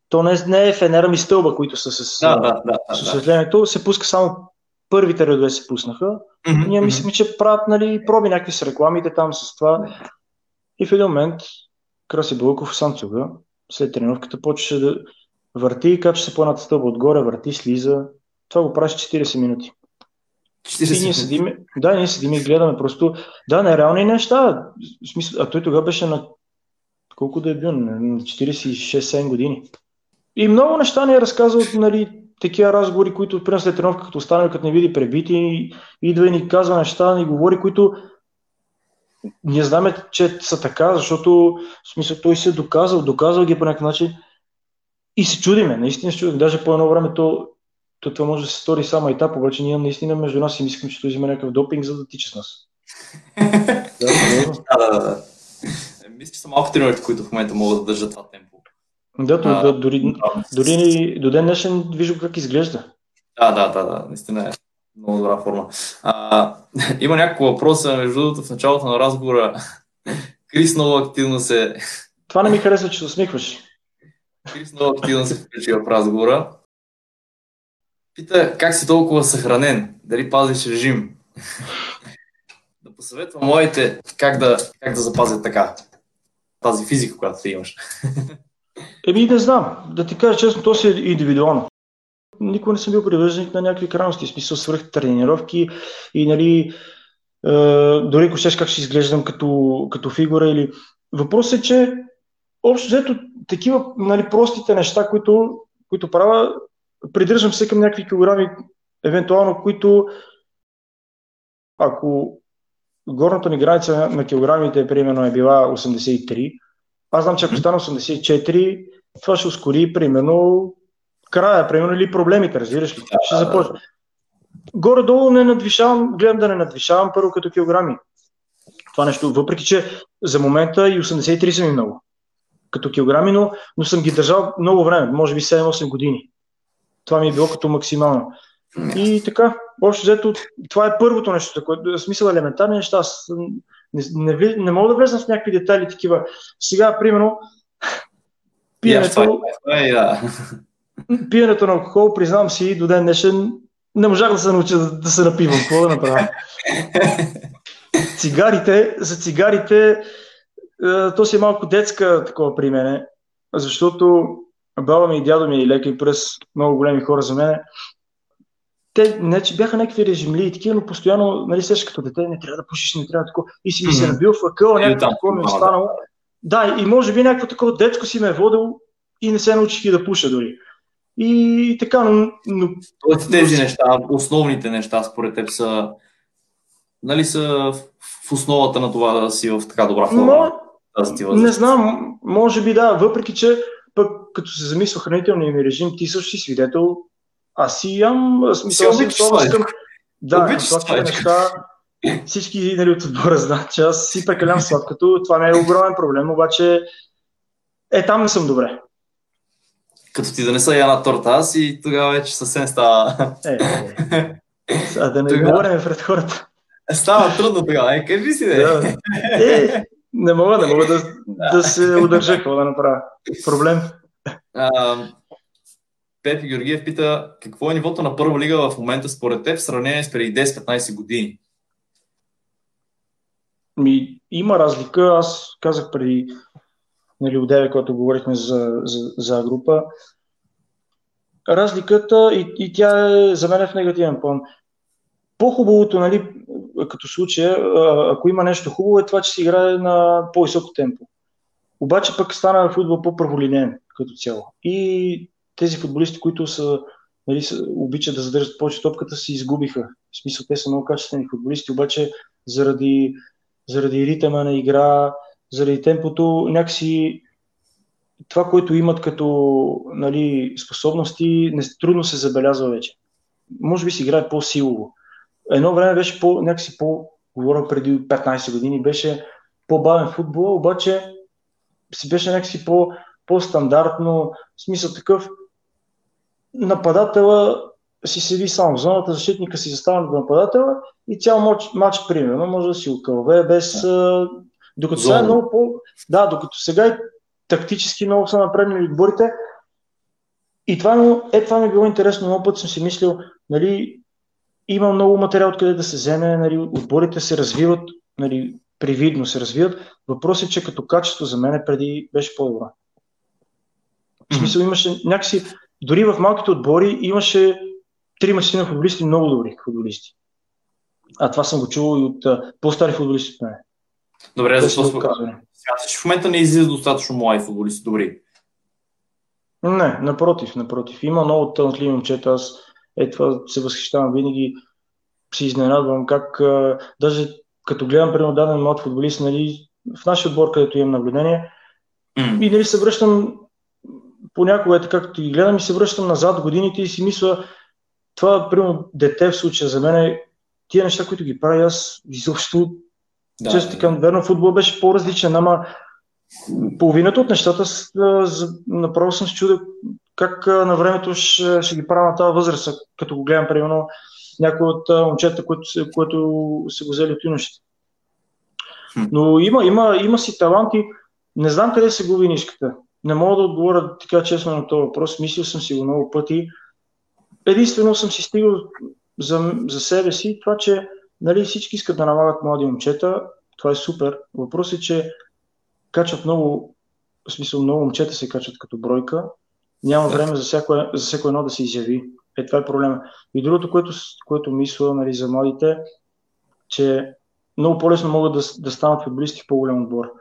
То не, не е фенера ми стълба, които са с, да, да, да, с осветлението. Да. Се пуска само... Първите редове се пуснаха. Mm-hmm. Ние мислим, че правят нали, проби някакви с рекламите там, с това. И в един момент Краси Бълков сам цуга, след тренировката, почваше да върти, кача се по едната стълба отгоре, върти, слиза. Това го правиш четиридесет минути. И ние седиме, да, ние седиме и гледаме просто, да, нереални неща. А той тогава беше на колко да е бил, на четирийсет и шест-седем години. И много неща ни е разказал, нали, такива разговори, които при след тренировка, като останали, като не види пребити, идва и ни казва неща, ни говори, които ние знаме, че са така, защото в смисъл той се е доказал, доказал ги по някакъв начин и се чудиме, наистина се чудим. Даже по едно време то, то това може да се стори само етап, обаче ние наистина между нас и мислим, че той взима някакъв допинг, за да тича с нас. Да, да, да. Мисля, че са малко тренерите, които в момента могат да държат това темпо. Да, а, да, дори, дори до ден днешен виждам как изглежда. Да, да, да, да, наистина е много добра форма. А, има някакво въпроса, между другото, в началото на разговора. Крис много активно се... Това не ми харесва, че се усмихваш. Крис много активно се включи в разговора. Пита, как си толкова съхранен? Дали пазиш режим? Да посъветвам моите как да, как да запазят така. Тази физика, която ти имаш. Еми, не знам. Да ти кажа честно, то си е индивидуално. Никога не съм бил привърженик на някакви крайности, в смисъл свърх тренировки и нали, е, дори ако щеш как ще изглеждам като, като фигура или... Въпросът е, че общо взето такива нали, простите неща, които, които правя, придържам се към някакви килограми, евентуално, които ако горната ни граница на килограмите, примерно, е била осемдесет и три, аз знам, че ако стана осемдесет и четири, това ще ускори, примерно, края, примерно, или проблемите, разбираш ли? Ще започна. Горе-долу не надвишавам, гледам да не надвишавам първо като килограми. Това нещо, въпреки че за момента и осемдесет и три са ми много като килограми, но, но съм ги държал много време, може би седем-осем години. Това ми е било като максимално. И така, общо взето, това е първото нещо, което в смисъл елементарни неща. Аз не, не, не мога да влезам в някакви детайли такива. Сега, примерно, пиенето, пиенето на алкохол, признавам си, до ден днешен не можах да се науча да, да се напивам. Какво да направя? Цигарите, за цигарите, то си е малко детска такова при мене, защото баба ми и дядо ми и лекари през много големи хора за мен. Те не, че бяха някакви режимли и такива, но постоянно, нали, сеш като дете, не трябва да пушиш, не трябва такова. И си ми се набил в акъла, някакво такова ми останало. Да, и може би някакво такова детско си ме е водило и не се научих и да пуша дори. И така, но... но... Тези неща, основните неща, според теб са... Нали са в основата на това да си в така добра форма? Но, не знам, може би да, въпреки че пък като се замисля хранителния ми режим, ти също си свидетел. Аз си ям, смисъл, обичаш към... Да, обичаш неща, всички нали, от отбора знаят, че аз си прекалям сладкото, това не е огромен проблем, обаче е, там не съм добре. Като ти да не са яна торта аз и тогава вече съвсем става... Е, е, а да не тогава... говорим пред хората. Става трудно тогава, е, кажи си, да. Е, не мога, не мога да, да се удържа, какво да направя. Проблем. А... Пепи Георгиев пита, какво е нивото на първа лига в момента според теб в сравнение с преди десет-петнайсет години? Ми, има разлика. Аз казах преди нали, девет, когато говорихме за, за, за група. Разликата и, и тя е за мен е в негативен план. По-хубавото, нали, като случая, ако има нещо хубаво, е това, че се играе на по-високо темпо. Обаче пък стана футбол по-праволинен като цяло. И тези футболисти, които са, нали, са, обичат да задържат повече топката, се изгубиха. В смисъл, те са много качествени футболисти, обаче заради, заради ритъма на игра, заради темпото, някакси това, което имат като нали, способности, не, трудно се забелязва вече. Може би се играе по-силово. Едно време беше по, някакси по, говоря преди петнайсет години, беше по-бавен футбол, обаче си беше някакси по, по-стандартно, в смисъл такъв, нападателя си седи само в зоната, защитника си застава до нападателя и цял матч, матч примерно, може да си окълве без... Да. Докато сега е много по... Да, докато сега и тактически много са напреднали отборите. И това, е, това ми е било интересно. Много път съм си мислил, нали, има много материал откъде да се вземе, нали, отборите се развиват, нали, привидно се развиват. Въпросът е, че като качество за мен преди беше по-добра. В смисъл имаше някакси... Дори в малките отбори имаше трима-четирима футболисти, много добри футболисти. А това съм го чувал и от по-стари футболисти от мен. Добре, защо сме казвали? В момента не излиза достатъчно млади футболисти, добри. Не, напротив, напротив. Има много талантливи момчета. Аз е това се възхищавам винаги. Се изненадвам как а, даже като гледам примерно даден млад футболист, нали, в нашия отбор, където имам наблюдение, mm. и нали се връщам понякога, както ги гледам и се връщам назад годините и си мисля, това примерно дете в случая за мен е тия неща, които ги правя аз изобщо, да, често към верно футбол беше по-различен, ама половината от нещата направо съм с чудо как на времето ще, ще ги правя на тази възраст, като го гледам примерно някои от момчета, които, които се го взели от юношите. Но има, има, има си таланти. Не знам къде се губи нишката. Не мога да отговоря така честно на този въпрос. Мислил съм си го много пъти. Единствено съм си стигал за, за себе си това, че нали, всички искат да намагат млади момчета. Това е супер. Въпрос е, че качват много, в смисъл много момчета се качват като бройка. Няма време за всяко, за всяко едно да се изяви. Е, това е проблема. И другото, което, което мисля нали, за младите, че много по-лесно могат да, да станат футболисти в по-голям отбор.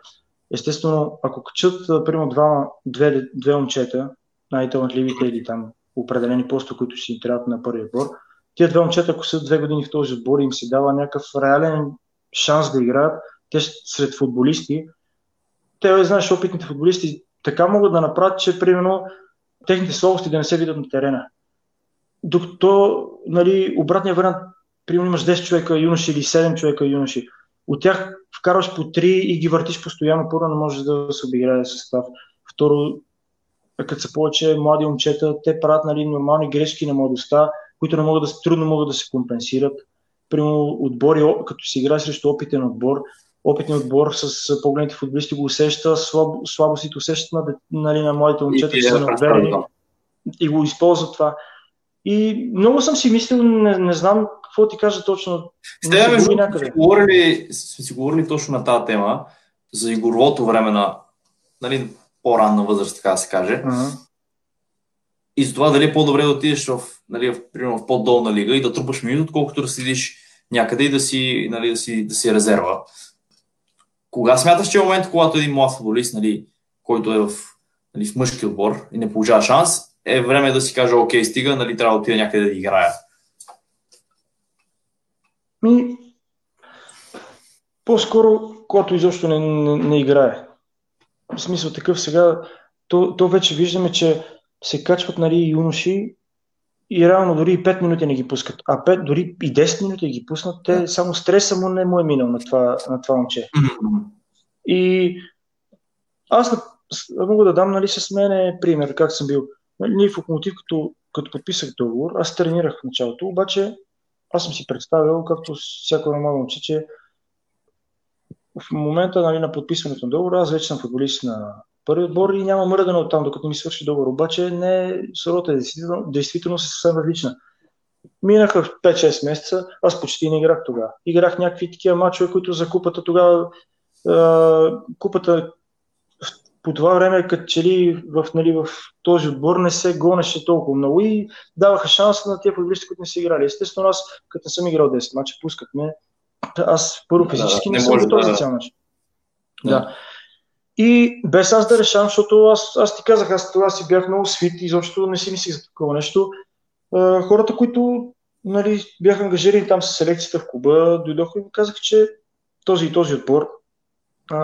Естествено, ако качат, примерно, две, две момчета, най-талантливите или там определени просто, които си трябват на първия отбор, тия две момчета, ако са две години в този отбор и им се дава някакъв реален шанс да играят, те сред футболисти, те, знаеш, опитните футболисти така могат да направят, че, примерно, техните слабости да не се видят на терена. Докато, нали, обратния вариант, примерно имаш десет човека юноши или седем човека юноши, от тях вкарваш по три и ги въртиш постоянно, първо не можеш да се обиграе състав. Второ, като са повече млади момчета, те правят нали, нормални грешки на младостта, които не могат да, трудно могат да се компенсират. Примерно отбори, като се играе срещу опитен отбор, опитният отбор с по-големите футболисти го усеща, слаб, слабостите усещат на, нали, на младите момчета, които са неуверени и го използват това. И много съм си мислил, не, не знам какво ти кажа точно. Сте, между сме си говорили точно на тази тема, за игровото време на нали, по-ранна възраст, така да се каже. Uh-huh. И за това дали е по-добре да отидеш в, нали, в, примерно, в по-долна лига и да трупаш минути, отколкото да седиш някъде и да си, нали, да си, да си резерва. Кога смяташ, че е момент, когато един млад футболист, нали, който е в, нали, в мъжки отбор и не получава шанс, е време да си кажа, окей, стига, нали трябва да отида някъде да играя? Ми, по-скоро, който изобщо не, не, не играе. В смисъл такъв сега, то, то вече виждаме, че се качват нали, юноши и реално дори и пет минути не ги пускат. А пет, дори и десет минути ги пуснат, те само стреса му не му е минал на това, на това момче. И аз мога да дам нали, с мене пример, как съм бил. Ние в Локомотив, като, като подписах договор, аз тренирах в началото, обаче аз съм си представил, както всяко нормално момче, че в момента нали, на подписването на договора, аз вече съм футболист на първи отбор и няма мръдане оттам, докато ми свърши договор. Обаче не, сродата е действително, действително съвсем различна. Минаха пет-шест месеца, аз почти не играх тогава. Играх някакви такива мачове, които за купата тогава, е, купата по това време, като че ли в, нали, в този отбор не се гонеше толкова много и даваха шанса на тия футболисти, които не са играли. Естествено, аз като не съм играл десет мача, пускат ме. Аз първо физически да, не, не съм готов за цял начин. Да. да. И без аз да решам, защото аз, аз ти казах, аз тогава си бях много свит и изобщо не си мислих за такова нещо. Хората, които нали, бяха ангажирани там с селекцията в клуба, дойдоха и ми казаха, че този и този отбор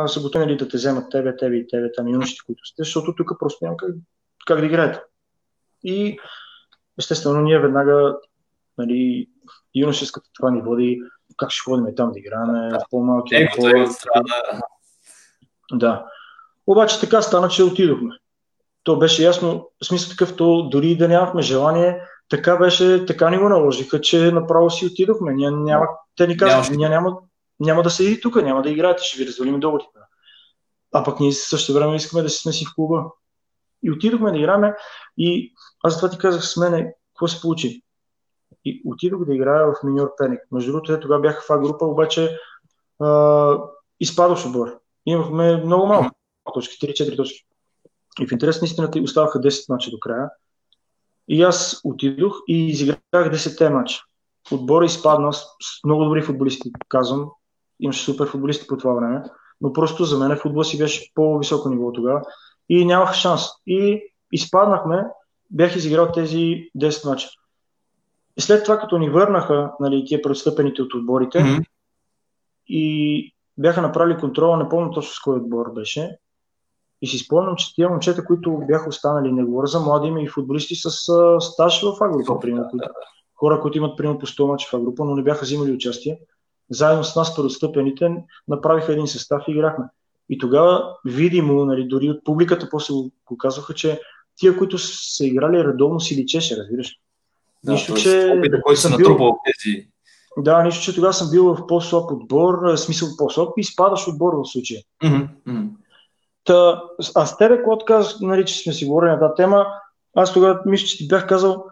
са готови да те вземат тебе, тебе и тебе, там юношите, които сте, защото тук просто няма как, как да играете. И естествено ние веднага нали, юношеската това ни води, как ще ходим там да играем, да. По-малки. Е, по- е, да. да. Обаче така стана, че отидохме. То беше ясно, в смисъл такъв, то дори да нямахме желание, така беше, така ни го наложиха, че направо си отидохме. Ние няма, те ни казаха, ние няма... Няма да седи тук, няма да играете, ще ви развалим договорите. А пък ние също време искаме да се снеси в клуба. И отидохме да играме и аз това ти казах с мене, какво се получи. И отидох да играя в миньор Перник. Между другото, тогава бях в А-група, обаче а, изпадаш отбор. Имахме много малко точки, три-четири точки. И в интерес на истината оставаха десет мача до края. И аз отидох и изиграх десет мача. Отбора изпадна с много добри футболисти, казвам. Имаше супер футболисти по това време. Но просто за мен футбол си беше по-високо ниво тогава. И нямах шанс. И изпаднахме, бях изиграл тези десет мача. И след това, като ни върнаха, нали, тия преотстъпените от отборите, mm-hmm. и бяха направили контрола, не помня точно с кой отбор беше. И си спомням, че тия момчета, които бяха останали, не говоря за млади, има и футболисти с uh, стаж в А-група, пример, които, хора, които имат пример по сто мача в А-група, но не бяха взимали участие. Заедно с нас преотстъпените направиха един състав и играхме. И тогава видимо, нали, дори от публиката после го казваха, че тия, които са играли редовно, си личеше, разбираш. Да, нищо, че опита, който се натрупал бил... тези. Да, нищо, че тогава съм бил в по-слаб отбор, смисъл по-слаб и спадаш отбор в случая. Mm-hmm. Mm-hmm. Та, а с тебе, когато казах, нали, че сме си говорили на тази тема, аз тогава мисля, че ти бях казал,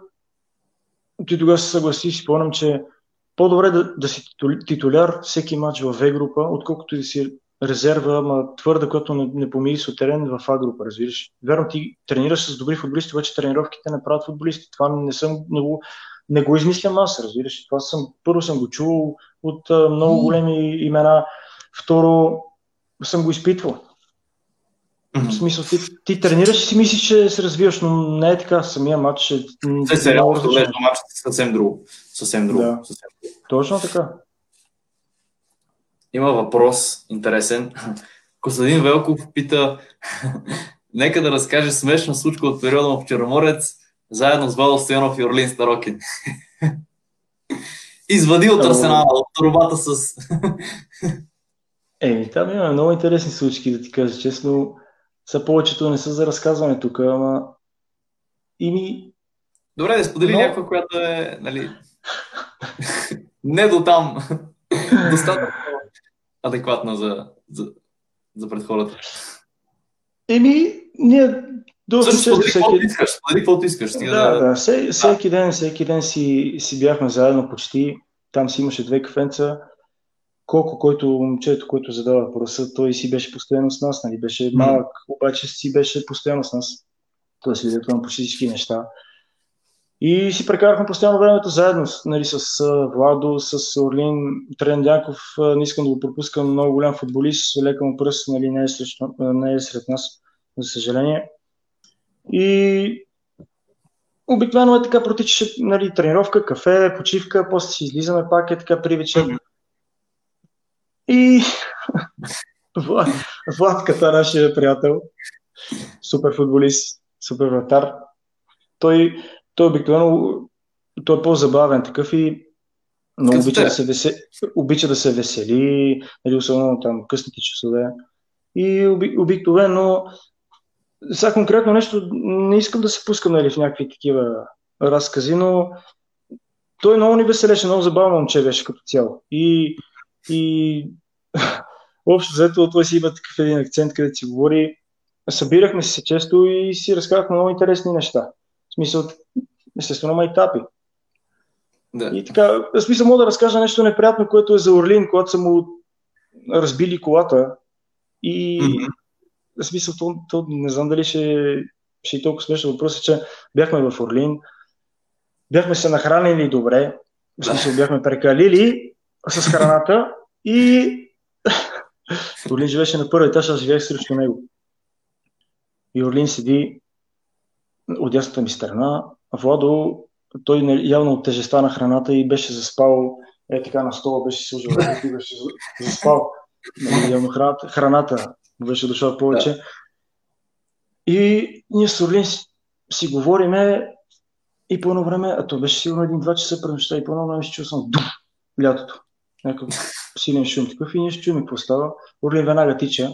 ти тогава се съгласи, си спомням, че по-добре да, да си титуляр всеки матч в В група, отколкото да си резерва, ама твърда, която не, не помири сутерен в А група, разбираш. Верно, ти тренираш с добри футболисти, обаче тренировките не правят футболисти. Това не съм много... Не го измислям аз, разбираш. Това съм, първо съм го чувал от а, много големи имена. Второ, съм го изпитвал. В смисъл, ти, ти тренираш и си мислиш, че се развиваш, но не е така. Самия матч е... Се сериално, защото матчът е съвсем друго. Съвсем друго. Да. Съвсем друго. Точно така. Има въпрос, интересен. Костадин Велков пита, нека да разкаже смешна случка от периода в Черноморец, заедно с Владо Стоянов и Орлин Старокин. Извади от арсенала, от турбата с... Еми, там има много интересни случки, да ти кажа честно. Са повечето не са за разказване тук, ама... Ими... Добре, да сподели но... някаква, която е, нали... Не до там. Достатъчно адекватна за, за, за пред хората. Еми, ние... Също сподели каквото искаш. Да, да. Всеки ден, всеки ден си, си бяхме заедно почти. Там си имаше две кафенца. Колко, който момчето, който задава въпроса, той си беше постоянно с нас, нали, беше малък, обаче си беше постоянно с нас. Той си видяхме почти всички неща. И си прекарахме постоянно времето заедно, нали, с Владо, с Орлин, Трендяков, не искам да го пропускам, много голям футболист, лека му пръст, нали, не е сред, не е сред нас, за съжаление. И обикновено е така, протичаше, нали, тренировка, кафе, почивка, после си излизаме пак, е така при вечер. И Влад, Влад Катар, нашия приятел, супер футболист, супер вратар, той, той обикновено той е по-забавен такъв и много обича да, се весели, обича да се весели, или особено там късните часове. И оби, обикновено сега конкретно нещо, не искам да се пускам, нали, в някакви такива разкази, но той много ни веселеше, много забавно момче беше като цяло. И И общо взето той си има такъв един акцент, където си говори. Събирахме се често и си разказахме много интересни неща. В смисъл, естествено, има етапи. Да. И така, в смисъл мога да разкажа нещо неприятно, което е за Орлин, когато са му разбили колата. И mm-hmm. в смисъл, то, то не знам дали ще, ще е толкова смешно. Въпросът е, че бяхме в Орлин, бяхме се нахранили добре, в смисъл бяхме прекалили с храната и Орлин живеше на първи етаж, аз живях срещу него. И Орлин седи от дясната ми страна. Владо, той явно от тежестта на храната и беше заспал, е така на стола беше сложил, и беше заспал. Явно храната, храната беше дошла повече. Да. И ние с Орлин си, си говориме и по едно време, а то беше сигурно един-два часа пред нощта и по едно време си чувствам дум, лятото. Някакъв силен шум такъв и ние ще чуем какво става. Орлин веднага тича,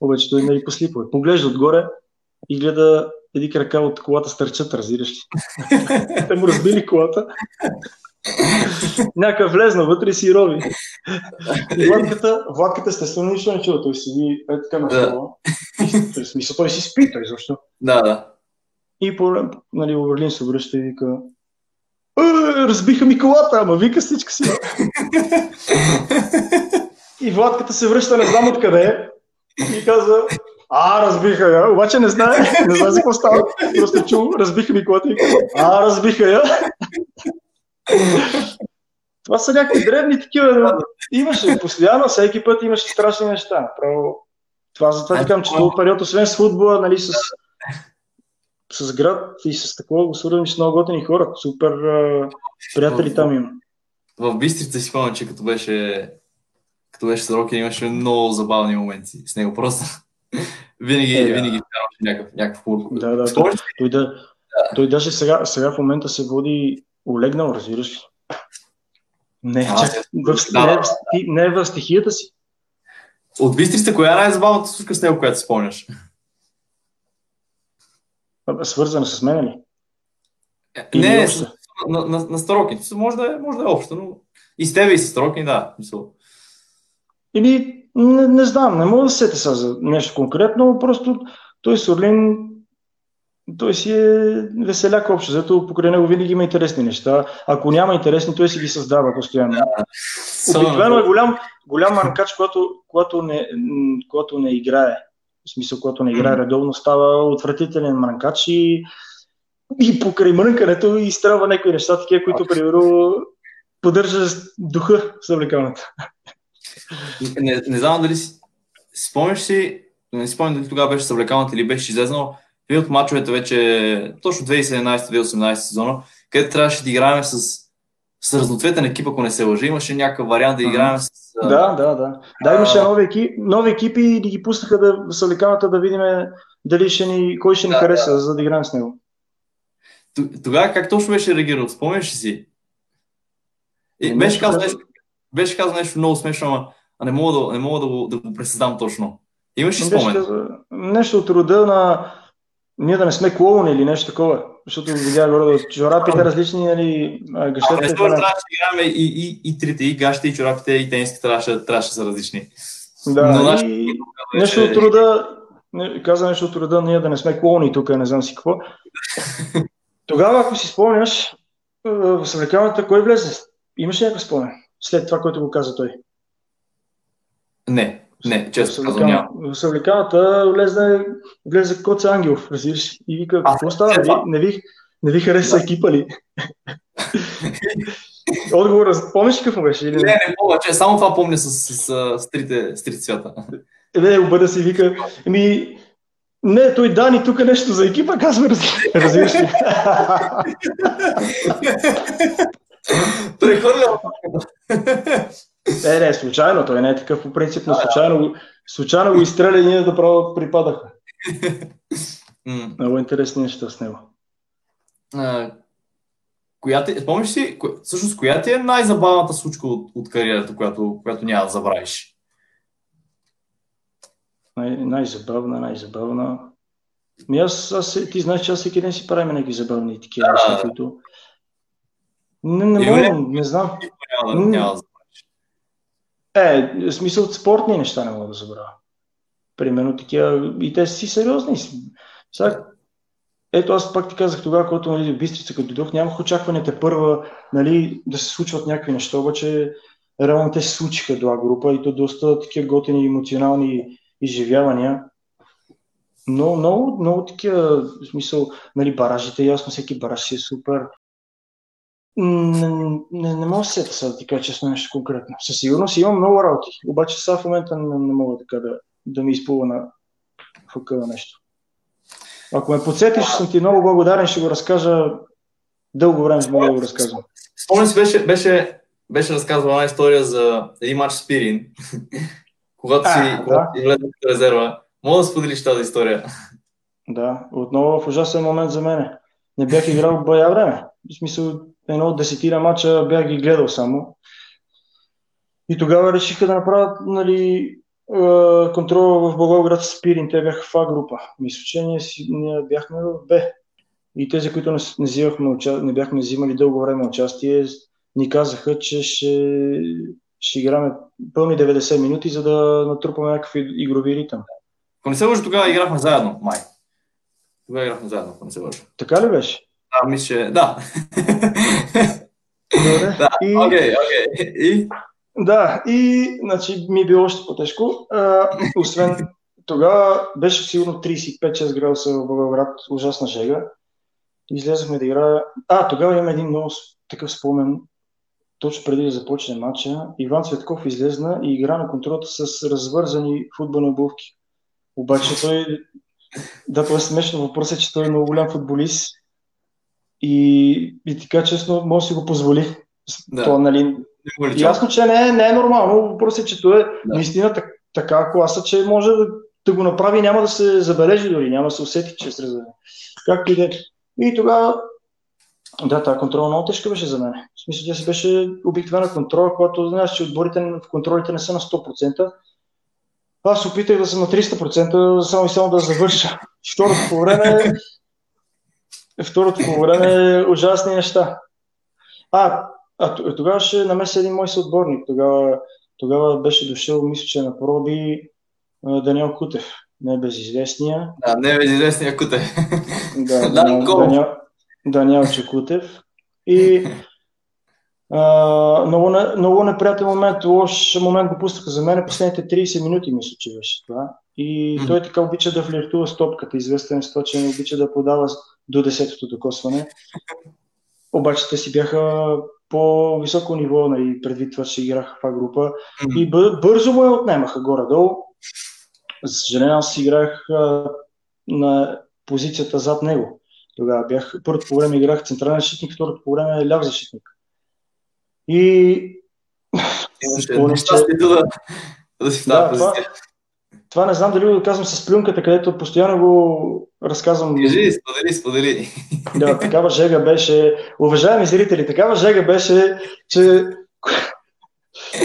обаче той нали послипва. Поглежда отгоре и гледа еди крака от колата стърчат, разбираш ли. Те му разбили колата. Някакъв влезна вътре и си роби. Владката, Владката естествено нищо не чува. Той седи е така на стола. В смисъл той си спи, той защо. Да, да. И по, нали, Орлин се връща и вика: разбиха ми колата, ама вика всичка си. И Владката се връща, не знам откъде е. И казва: а, разбиха я. Обаче не знае, не знае за какво става. Просто чул, разбиха ми колата и казва: а, разбиха я. Това са някакви дребни такива. Имаше постоянно, всеки път имаше страшни неща. Право. Това затова ти казвам, че този период, освен с футбола, нали, с, с град и с такова го свързвам, че много готини хора. Супер приятели там има. В Бистрица си спомням, че като беше като беше Старокин, имаше много забавни моменти с него. Просто винаги е, винаги вкарваше да. някакъв хурко. Да, да, той, той, да, да. Той даже сега, сега в момента се води олегнал, разбираш. Не, а, чак, в, да. не, не в стихията си. От Бистрица, коя е най-забавната случка с него, която си спомняш? Свързана с мен ли? Или не, с, на, на, на Старокин. Може да е, може да е общо, но и с тебе и с Старокин, да. Или не, не знам, не мога да сетя сега за нещо конкретно, просто той с Орлин, той си е веселяк общо, зато покрай него винаги има интересни неща. Ако няма интересни, той си ги създава постоянно. Обикновено е голям, голям манкач, когато, когато, не, когато не играе. В смисъл, когато не играе редовно, става отвратителен манкач и, и покрай мрънкането изстрелва някои неща, такива, които примерно поддържа духа в съблекалната. Не, не знам дали си... Спомниш си, не спомням дали тогава беше съблекалната или беше излезнал, вие от мачовете вече, точно две хиляди и седемнадесета - две хиляди и осемнадесета сезона, където трябваше да играем с, с разноцветен екип, ако не се лъжи. Имаше някакъв вариант да играем с... Да, да, да. Да, имаше нови, екип, нови екипи и да ги пуснаха да, с Ликаната да видим дали ще ни, кой ще ни да, хареса, да. За да играем с него. Тогава как точно беше реагирал? Спомняш си? И, беше, казал нещо, беше казал нещо много смешно, а не мога да, не мога да го, да го пресъздам точно. Имаш ли спомен? Казал, нещо от рода на... Ние да не сме клоуни или нещо такова, защото видях горе да чорапите различни, нали, гащетите... Ако не спорът трябваше да играме и, и, и трите, и гащите, и чорапите, и тениските трябваше да са различни. Да, но нашите... и... нещо от рода, каза нещо от рода, ние да не сме клоуни тук, не знам си какво. Тогава, ако си спомняш, в съвлекалната кой влезе? Имаш ли някакъв спомен? След това, което го каза той? Не. Не, често казвам няма. В съвлекалната влезе, влезе Коцо Ангелов, разбираш, и вика, какво става? Не, не, ви, не ви хареса да. Екипа ли? Отговора, помниш ли какво беше? Или не, не, не помня, че само това помня с, с, с, с, трите, с трите цвята. Не, обърна си вика, ами, не, той Дани, тук нещо за екипа, казва, разбираш ли? Той е хвърлял. Е, не, случайно, той не е такъв по принцип, но случайно, случайно го изстреля и ние направо припадаха. Много интересни неща с него. Помниш си, всъщност, коя ти е най-забавната случка от, от кариерата, която, която няма да забравиш? Най- най-забавна, най-забавна... Ми аз, аз, ти знаеш, че аз всеки ден си правим някакви забавни такива неща, които... Не, не мога, не знам. Е, в смисъл от спортни неща не мога да забравя. Примерно такива, и те си сериозни. Сега, ето аз пак ти казах тогава, когато нали, в Бистрица като дойдох, нямах очакваните първа нали, да се случват някакви неща, обаче реално те се случиха това група и то доста такива готини емоционални изживявания. Но много, много такива, в смисъл, нали, баражите, ясно, всеки бараж си е супер. Не, не, не мога да се сега да ти кажа честно нещо конкретно. Със сигурност имам много работи, обаче сега в момента не, не мога така да, да ми изплува на фъкъла нещо. Ако ме подсетиш, съм ти много благодарен, ще го разкажа дълго време, мога да го разказвам. Спомням си, беше, беше, беше разказвала една история за един мач с Пирин, когато а, си да. Влезе в резерва. Мога да споделиш тази история? Да, отново в ужасен момент за мене. Не бях играл бая време. В смисъл, едно от десетина мача бях ги гледал само. И тогава решиха да направят нали, контрола в Благоевград с Пирин. Те бяха в А група. Мисля, че ние, си, ние бяхме в Б. И тези, които не, не, взимахме, не бяхме взимали дълго време участие, ни казаха, че ще, ще играме пълни деветдесет минути, за да натрупаме някакъв игрови ритъм. Ако не се лъжа, тогава играхме заедно, май. Тогава играхме заедно, ако не се лъжа. Така ли беше? А, мисля, да. Добре. Да, окей, и... окей. Okay, okay. И... Да, и значи, ми било още по-тежко. А, освен тогава беше сигурно тридесет и пет шест градуса в Благоевград, ужасна жега. Излезахме да играя. А, тогава има един много такъв спомен точно преди да започне матча. Иван Светков излезна и игра на контролата с развързани футболни обувки. Обаче той... Да, това е смешно. Въпросът е, че той е много голям футболист и, и така честно може да си го позволи. Да. Това, нали... Ясно, че не е, не е нормално. Въпросът е, че той е да. наистина так, така класа, че може да, да го направи и няма да се забележи дори, няма да се усети, че е срезане. Както и да е. И тогава, да, тази контрола много тежка беше за мен. В смисъл, тя си беше обикновена контрола, когато знаеш, че отборите в контролите не са на сто процента. Аз опитах да съм на триста процента, само и само да завърша. Второто по време второто по време е ужасни неща. А, а тогава ще намеси един мой съотборник. Тогава, тогава беше дошъл, мисля, че на проби Даниел Кутев. Не безизвестния. Да, не безизвестния Кутев. Да, Даниел, Даниел Кутев. И Uh, много, много неприятен момент, лош момент го пуснаха за мен, последните трийсет минути мисля, че беше това. И mm-hmm. той така обича да флиртува с топката, известен с това, че не обича да подава до десетото докосване. Обаче те си бяха по-високо ниво, нали, предвид това, че играха в това група. Mm-hmm. И бъ- бързо го я отнемаха горе-долу. За съжаление, аз играх а, на позицията зад него. Тогава бях, първото по време играх централен защитник, второто по време ляв защитник. И... Спомням, че... да, да си да, това, това не знам дали го казвам с плюнката, където постоянно го разказвам. Кажи, сподели, сподели. Да, такава жега беше... Уважаеми зрители, такава жега беше, че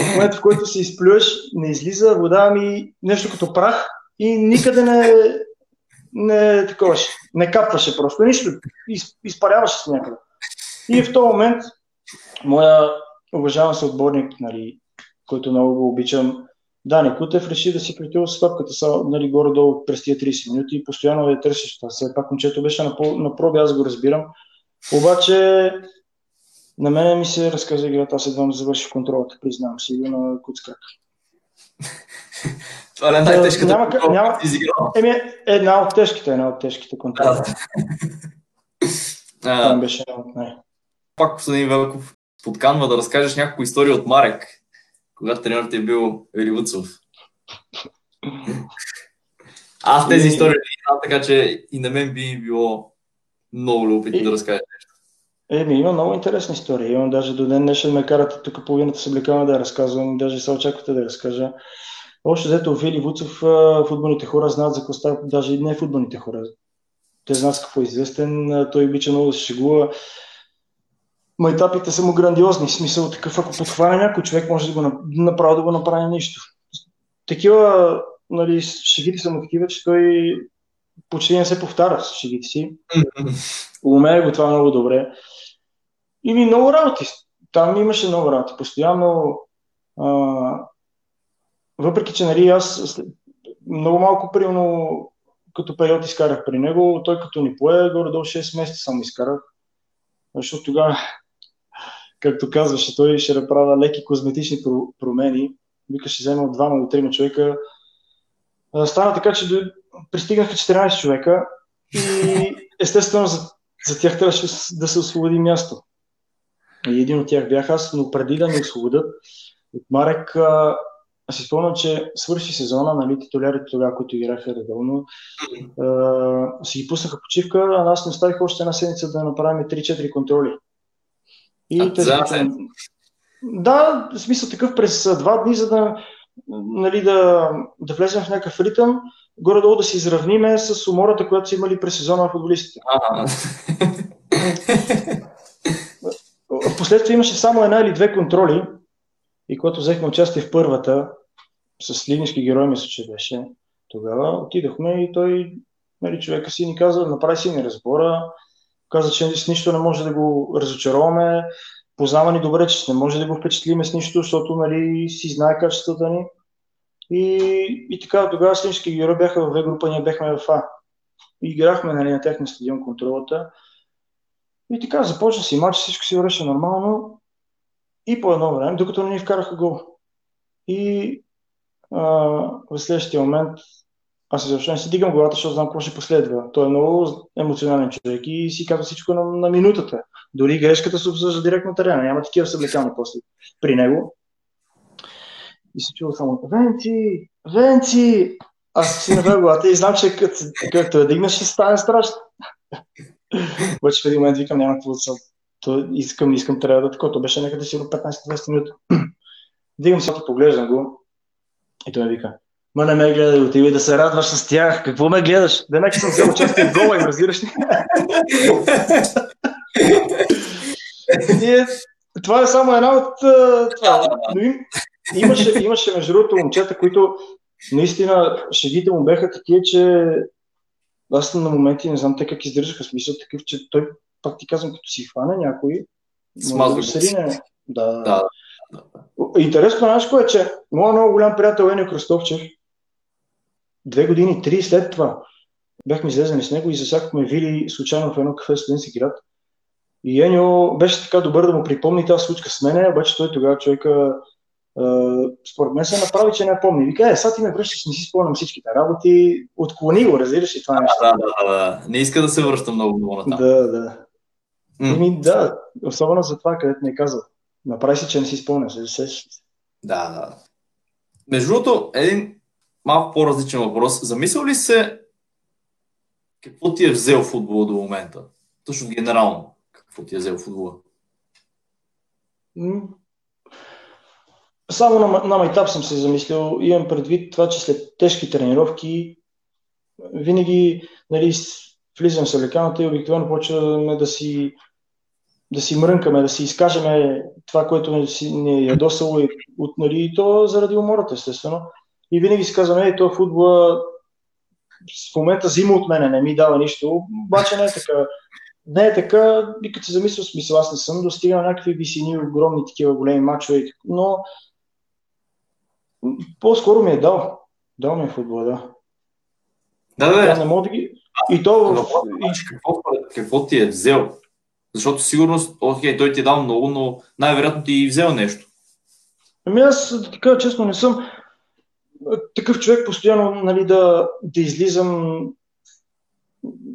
в момента, в който се изплюеш, не излиза вода ми нещо като прах и никъде не, не таковаше. Не капваше просто нищо. Из, изпаряваше се някъде. И в този момент моя уважаван съотборник, нали, който много го обичам, Дани Кутев, реши да си притива с топката, нали, горе-долу през тия трийсет минути и постоянно да я търсиш. След пак момчето беше на, на проби, аз го разбирам. Обаче на мене ми се разказа играта, аз едва завърших контролата, признавам си, на куцкак. Това не е най-тежката контрола, няма... Еми, една от тежките, една от тежките контрола. Това беше една от най- Пак господин Велков подканва да разкажеш някаква история от Марек, когато тренерът е бил Вили Вуцов. Аз тези и... истории не знам, така че и на мен би било много любопитно и... да разкажеш нещо. Еми, има много интересни истории. Имам даже до ден днешен ме карате тук половината се облекаваме да я разказвам, даже се очаквате да я разкажа. Общо взето Вили Вуцов, футболните хора знаят за коста, даже и не футболните хора. Те знаят какво е известен, той обича много да се шегува. Майтапите са му грандиозни, в смисъл такъв, ако подхване някой човек, може да го направи, да го направи нищо. Такива, нали, шегите са му такива, че той почти не се повтаря с шегите си. Умее го това много добре. И много работи. Там имаше много работи. Постоянно, а, въпреки че, нали, аз много малко, примерно, като период изкарах при него, той като ни пое, горе-долу шест месеца само изкарах. Защото тогава, както казваше, той ще направя леки козметични промени. Вика, ще взема от двама до трима човека. Стана така, че до... пристигнаха четиринайсет човека и естествено за, за тях трябваше да се освободи място. И един от тях бях аз, но преди да ме освободят от Марек, аз си спомням, че свърши сезона, нали, титулярите тогава, които играха редовно, а, си ги пуснаха почивка, а аз не оставих още една седмица да направим три-четири контроли. И а, тези, да, да, в смисъл такъв през два дни, за да, нали, да, да влезем в някакъв ритъм, горе-долу да се изравниме с умората, която са имали през сезона на футболистите. Впоследствие имаше само една или две контроли, и когато взехме участие в първата, с Лиднински герой, мисля, че беше тогава, отидахме и той, нали, човека си ни каза, направи си ни разбора, каза, че с нищо не може да го разочароваме, познава ни добре, че не може да го впечатлиме с нищо, защото, нали, си знае качествата ни. И, и така, тогава с Лиднински герой бяха в две група, ние бяхме в А. И играхме, нали, на техния стадион контролата. И така, започна си матч, всичко си върши нормално. И по едно време, докато не ни вкараха гол. И а, в следващия момент Аз защо не си дигам главата, защото знам какво ще последва. Той е много емоционален човек и си казва всичко на, на минутата. Дори грешката се обсъжда директно на терена. Няма такива съблекални после при него. И се чува само Венци! Венци! Аз си навел главата и знам, че като, като я дигнеш, ще стане страшно. Обаче в един момент викам, няма какво да съм. Искам, искам, трябва да такова. То беше някъде сигурно петнайсет-двайсет минути. Дигам се, поглеждам го и той ми вика: "Ма не ме гледай, отиви да се радваш с тях. Какво ме гледаш? Денек съм взел участие в гола, разбираш ли?" И това е само една от това. Имаше, имаше между другото момчета, които наистина шегите му бяха такива, че аз на моменти не знам те как издържаха, смисъл такъв, че той, пак ти казвам, като си хване някой, смазва се. Да. Да. Интересно нещо е, че моят много голям приятел Енио Кръстовчев, две години, три след това, бяхме излезени с него и засякахме Вили случайно в едно кафе в Студентски град. И Енио беше така добър да му припомни тази случка с мене, обаче той тогава човека Uh, според мен се направи, че не помни. Вика, е, сега ти ме връщаш, не си спомням всичките работи. Отклони го, разбираш и това а, нещо. Да, да, да. Не иска да се връща много много натам. Да, да. Mm. Ими, да, особено за това, където ми е казал. Направи си, че не си спомням. Се засеш. Да, да. Между другото, един малко по-различен въпрос. Замисъл ли се какво ти е взел футбола до момента? Точно генерално, какво ти е взел футбола? Mm. Само на, на майтап съм се замислил, имам предвид това, че след тежки тренировки винаги, нали, влизам в съблеканата и обикновено почваме да си, да си мрънкаме, да си изкажеме това, което не, си, не е ядосало и, от, нали, и то заради умората, естествено. И винаги си казваме, този футбол в момента взима от мене, не ми дава нищо, обаче не е така. Не е така, и като се замисля, смисъл аз не съм, достигам някакви висини, огромни такива големи мачове, но по-скоро ми е дал. Дал ми е футбола, да. Да, да, да. Не мога да ги... И то... Какво, какво ти е взел? Защото сигурност, окей, той ти е дал много, но най-вероятно ти е взел нещо. Ами аз, така честно, не съм такъв човек постоянно, нали, да, да излизам.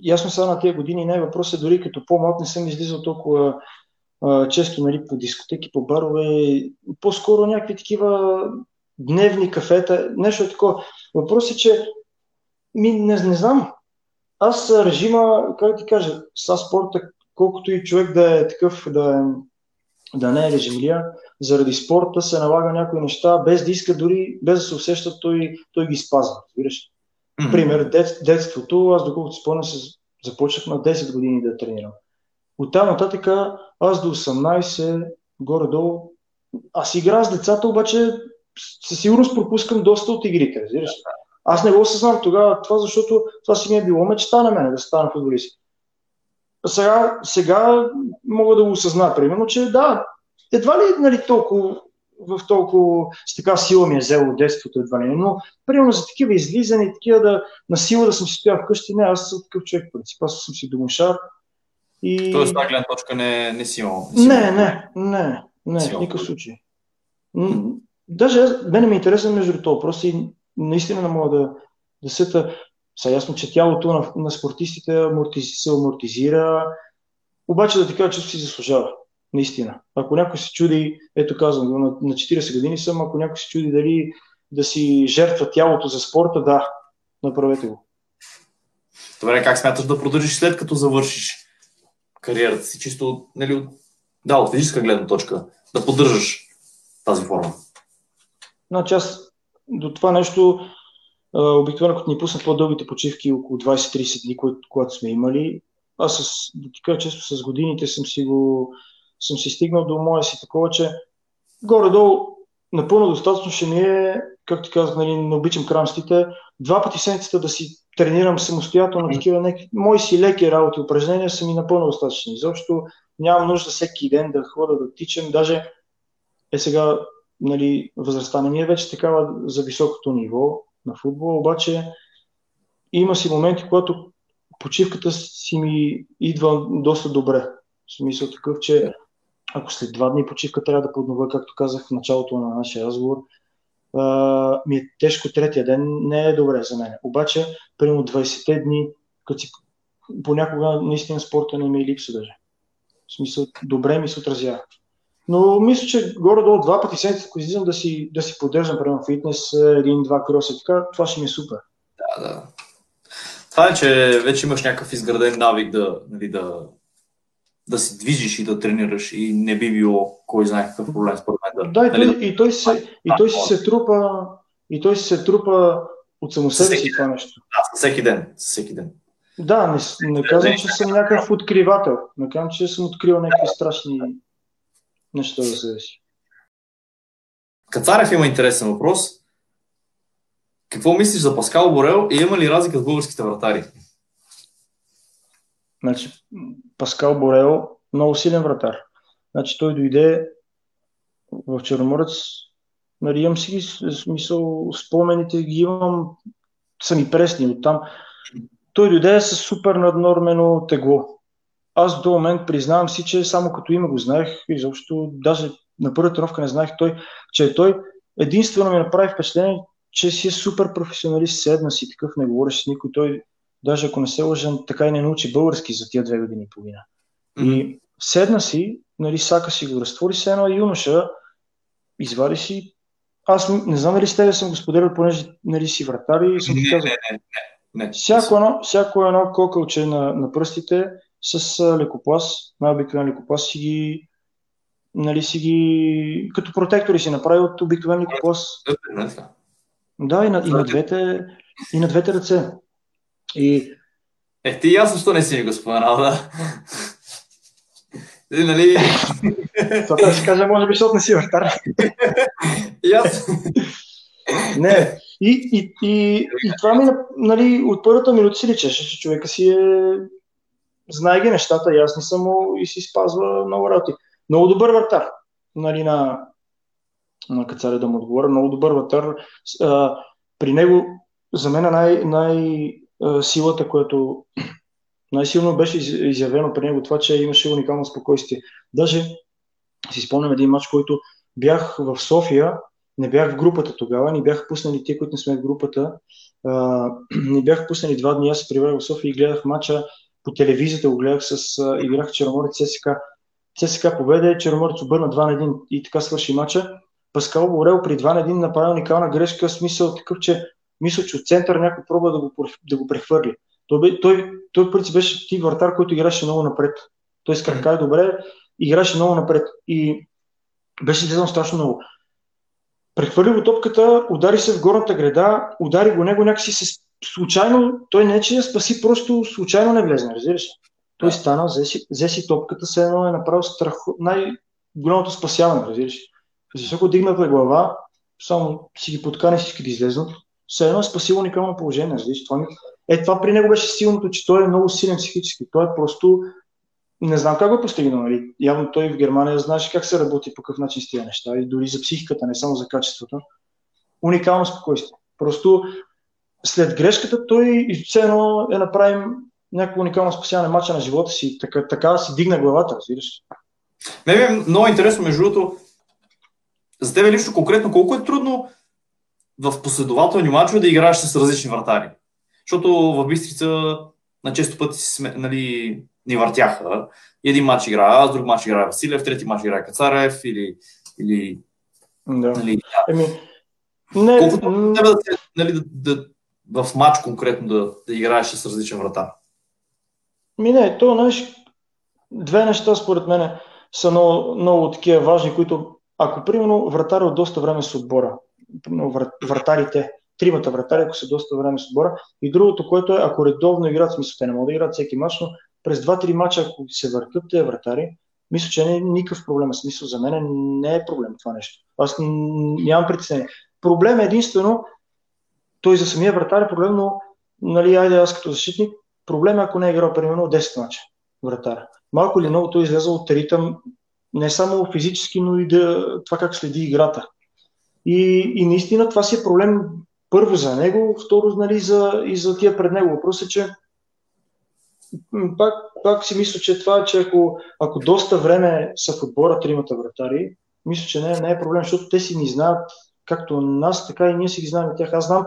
Ясно сега на тези години не е въпрос, е дори като по-малък не съм излизал толкова а, често, нали, по дискотеки, по барове, по-скоро някакви такива дневни кафета, нещо такова. Въпрос е, че ми не, не знам. Аз режима, как ти кажа, са спорта, колкото и човек да е такъв, да, е, да не е режимлия, заради спорта се налага някои неща, без да иска, дори без да се усеща, той, той ги спазва. Разбираш? Пример, дет, детството, аз доколкото спомня, започнах на десет години да тренирам. Оттам нататък аз до осемнайсет, горе-долу, аз играя с децата, обаче със сигурност пропускам доста от игрите, разбираш. Аз не го осъзнам тогава това, защото това си ми е било мечта на мен, да стана футболист. Сега, сега мога да го осъзна, примерно, че да, едва ли, нали, толкова в толкова с така сила ми е взело детството едва ли, но примерно за такива излизани, такива да на сила да съм си стоял вкъщи, не, аз съм такъв човек, принцип, аз съм си домашар и... Тоест, тази гледна точка не, не си имал? Не, не, не, не, в никакъв случай. М- даже аз, мене ми е интересен между това въпрос и наистина не мога да, да сета, са ясно, че тялото на, на спортистите амортизи, се амортизира, обаче да ти кажа, че си заслужава. Наистина. Ако някой се чуди, ето казвам, на четирийсет години съм, ако някой се чуди дали да си жертва тялото за спорта, да, направете го. Добре, как смяташ да продължиш след като завършиш кариерата си? Чисто, нали, да, от физическа гледна точка, да поддържаш тази форма. Значи аз до това нещо, обикновено като ни пуснат по-дългите почивки, около двайсет-трийсет дни, когато сме имали, аз с, да ти кажа често, с годините съм си го съм си стигнал до моя си такова, че горе-долу напълно достатъчно ще ми е, както казах, нали, не обичам крамстите, два пъти седмицата да си тренирам самостоятелно, такива неки, мои си леки работи, упражнения са ми напълно достатъчни. Изобщо нямам нужда всеки ден да хода, да тичам, даже е сега, нали, възрастта не ми е вече такава за високото ниво на футбола, обаче има си моменти, когато почивката си ми идва доста добре. В смисъл такъв, че ако след два дни почивка трябва да подновя, както казах в началото на нашия разговор, а, ми е тежко третия ден, не е добре за мен. Обаче, примерно двайсетте дни, като си, понякога наистина спорта не ми е липса даже. В смисъл, добре ми се отразява. Но мисля, че горе-долу два пъти седмицата, ако излизам да си, да си поддържам, примерно фитнес, един-два кроса, така, това ще ми е супер. Да, да. Това е, че вече имаш някакъв изграден навик да, нали, да, да си движиш и да тренираш и не би било кой знае какъв проблем според мен. Да, да, и, нали, той, да... и той се, и той се трупа, и той се трупа от само себе си това нещо. Да, всеки ден, всеки ден. Да, не, не казвам, че съм някакъв откривател, не казвам, че съм открил някакви страшни неща за себе си. Кацарев има интересен въпрос. Какво мислиш за Паскал Борел и има ли разлика с българските вратари? Значи, Паскал Борел, много силен вратар. Значи, той дойде в Черноморец, нали, имам си смисъл, спомените ги имам, са ми пресни оттам. Той дойде с супер наднормено тегло. Аз до момент признавам си, че само като име го знаех, изобщо, даже на първа тренировка не знаех той, че той единствено ми направи впечатление, че си е супер професионалист, седна си такъв, не говореше с никой. Той, даже ако не се лъжа, така и не научи български за тия две години и половина. Mm-hmm. И седна си, нали, сака си го разтвори се едно юноша, извади си. Аз не знам дали с тебе съм го споделил, понеже нали, си вратар и съм ти казал. Не, не, не, не. Всяко едно, всяко едно кокълче на, на пръстите с лекоплас, най-обикновен лекоплас си ги, нали, си ги, като протектори си направи от обикновен лекоплас. Да, и на, и, на двете, и на двете ръце. И... Е, ти ясно, що не си ми го споменал, да. Ти, нали... Това да си кажа, може би, защото не си вратар. Ясно. Не, и, и, и, и това ми, нали, от първата минута си личеше, че човека си е... Знае ги нещата, ясни са му и си спазва много работи. Много добър вратар, нали, на... на Кацаря да му отговоря. Много добър вратар. При него, за мен най- най-силата, която най-силно беше изявено при него това, че имаше уникално спокойствие. Даже си спомням един матч, който бях в София, не бях в групата тогава, не бях пуснали те, които не сме в групата, не бях пуснали два дни, аз се прибрах в София и гледах матча по телевизията, го гледах с играх Черноморец ЦСКА. ЦСКА победа, Черноморец обърна два на един и така свърши матча. Паскал Борел при два на един направи уникална грешка, смисъл такъв, че мисля, че от център някой пробва да го, да го прехвърли. Той, той, той принцип беше тип вратар, който играше много напред. Той с крака е добре, играше много напред и беше излезъл страшно много. Прехвърли го топката, удари се в горната града, удари го него някакси се случайно, той не е че я спаси, просто случайно не влезе, разбираш. Той стана, взе си, взе си топката, все едно е направил страхо... най-голямото спасяване, разбираш. Защото дигнат на глава, само си ги подкани всички да излезнат. Все едно е спасило уникално положение. Това, е, това при него беше силното, че той е много силен психически. Той е просто... Не знам как го е постигнал. Нали? Явно той в Германия знаеше как се работи, по какъв начин с тия неща. И дори за психиката, не само за качеството. Уникално спокойствие. Просто след грешката той все едно е направим някакво уникално спасяване матча на живота си. Така, така си дигна главата. Ме е много интересно, между другото, за тебе лично конкретно, колко е трудно в последователни мачове да играеш с различни вратари? Защото в Бистрица на често пъти нали, ни въртяха. Един матч играе аз, друг матч играе Василев, трети матч играе Кацарев или... или да. Нали, да. Еми, не, колко не... трябва да, нали, да, да, в матч конкретно да, да играеш с различен вратар? Ми не, то знаеш, две неща според мен са много, много такива важни, които ако, примерно, вратари от доста време с отбора, вратарите, тримата вратари, ако са доста време с отбора, и другото, което е, ако редовно играят, в смисъл, те не могат да играят всеки мач, но през два-три мача, ако се въртат тези вратари, мисля, че не е никакъв проблем. В смисъл, за мен не е проблем това нещо. Аз нямам притеснение. Проблем е единствено, той за самия вратар е проблем, но, нали, айде аз като защитник, проблем е, ако не е играл, примерно, десет мача вратар. Малко или много той излезе от ритъм, не само физически, но и да, това как следи играта. И, и наистина това си е проблем първо за него, второ нали, за, и за тия пред него. Въпрос е, че пак, пак си мисля, че това, че ако, ако доста време са в отбора тримата вратари, мисля, че не, не е проблем, защото те си ни знаят както нас, така и ние си ги знаем и тях. Аз знам,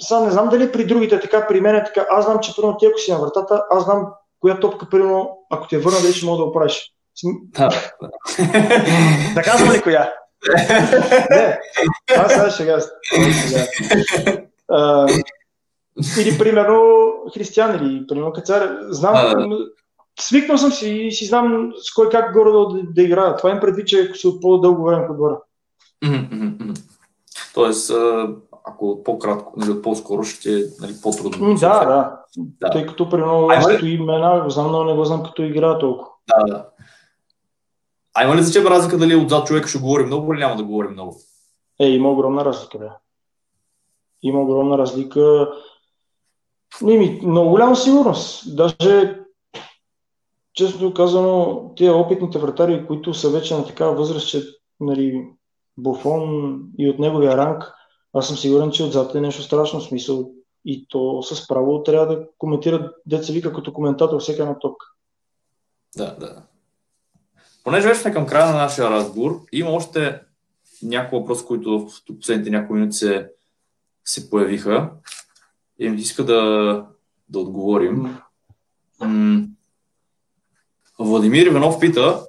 сега не знам дали при другите така, при мен е така. Аз знам, че примерно ти ако си на вратата, аз знам коя топка, примерно, ако ти я върна, дали ще мога да оправиш. Да, да. Да казвам ли коя? Не, аз сега ще газ. Или, примерно, Християн, или, примерно, Кацар. Знам, свикнал съм си и си знам с кой как горе да, да играя. Това им предвид, че ако са от по-дълго време подбора. Тоест, ако по-кратко, нали, по-скоро ще е, нали, по-трудно. Да, да, да, да. Тъй като, примерно, аз като имена го знам, но не го знам като игра толкова. Да, да. А има ли значима разлика дали отзад човека ще говори много или няма да говори много? Е, има огромна разлика, да. Има огромна разлика. Ими, много голяма сигурност. Даже, честно казано, тия опитните вратари, които са вече на такава възраст, че, нали, Буфон и от неговия ранг, аз съм сигурен, че отзад е нещо страшно, смисъл. И то с право трябва да коментира деца вика като коментатор всеки една топка. Да, да. Понеже вече сме към края на нашия разговор, има още някои въпроси, които в последните няколко минути се, се появиха. И ми иска да, да отговорим. М- Владимир Иванов пита,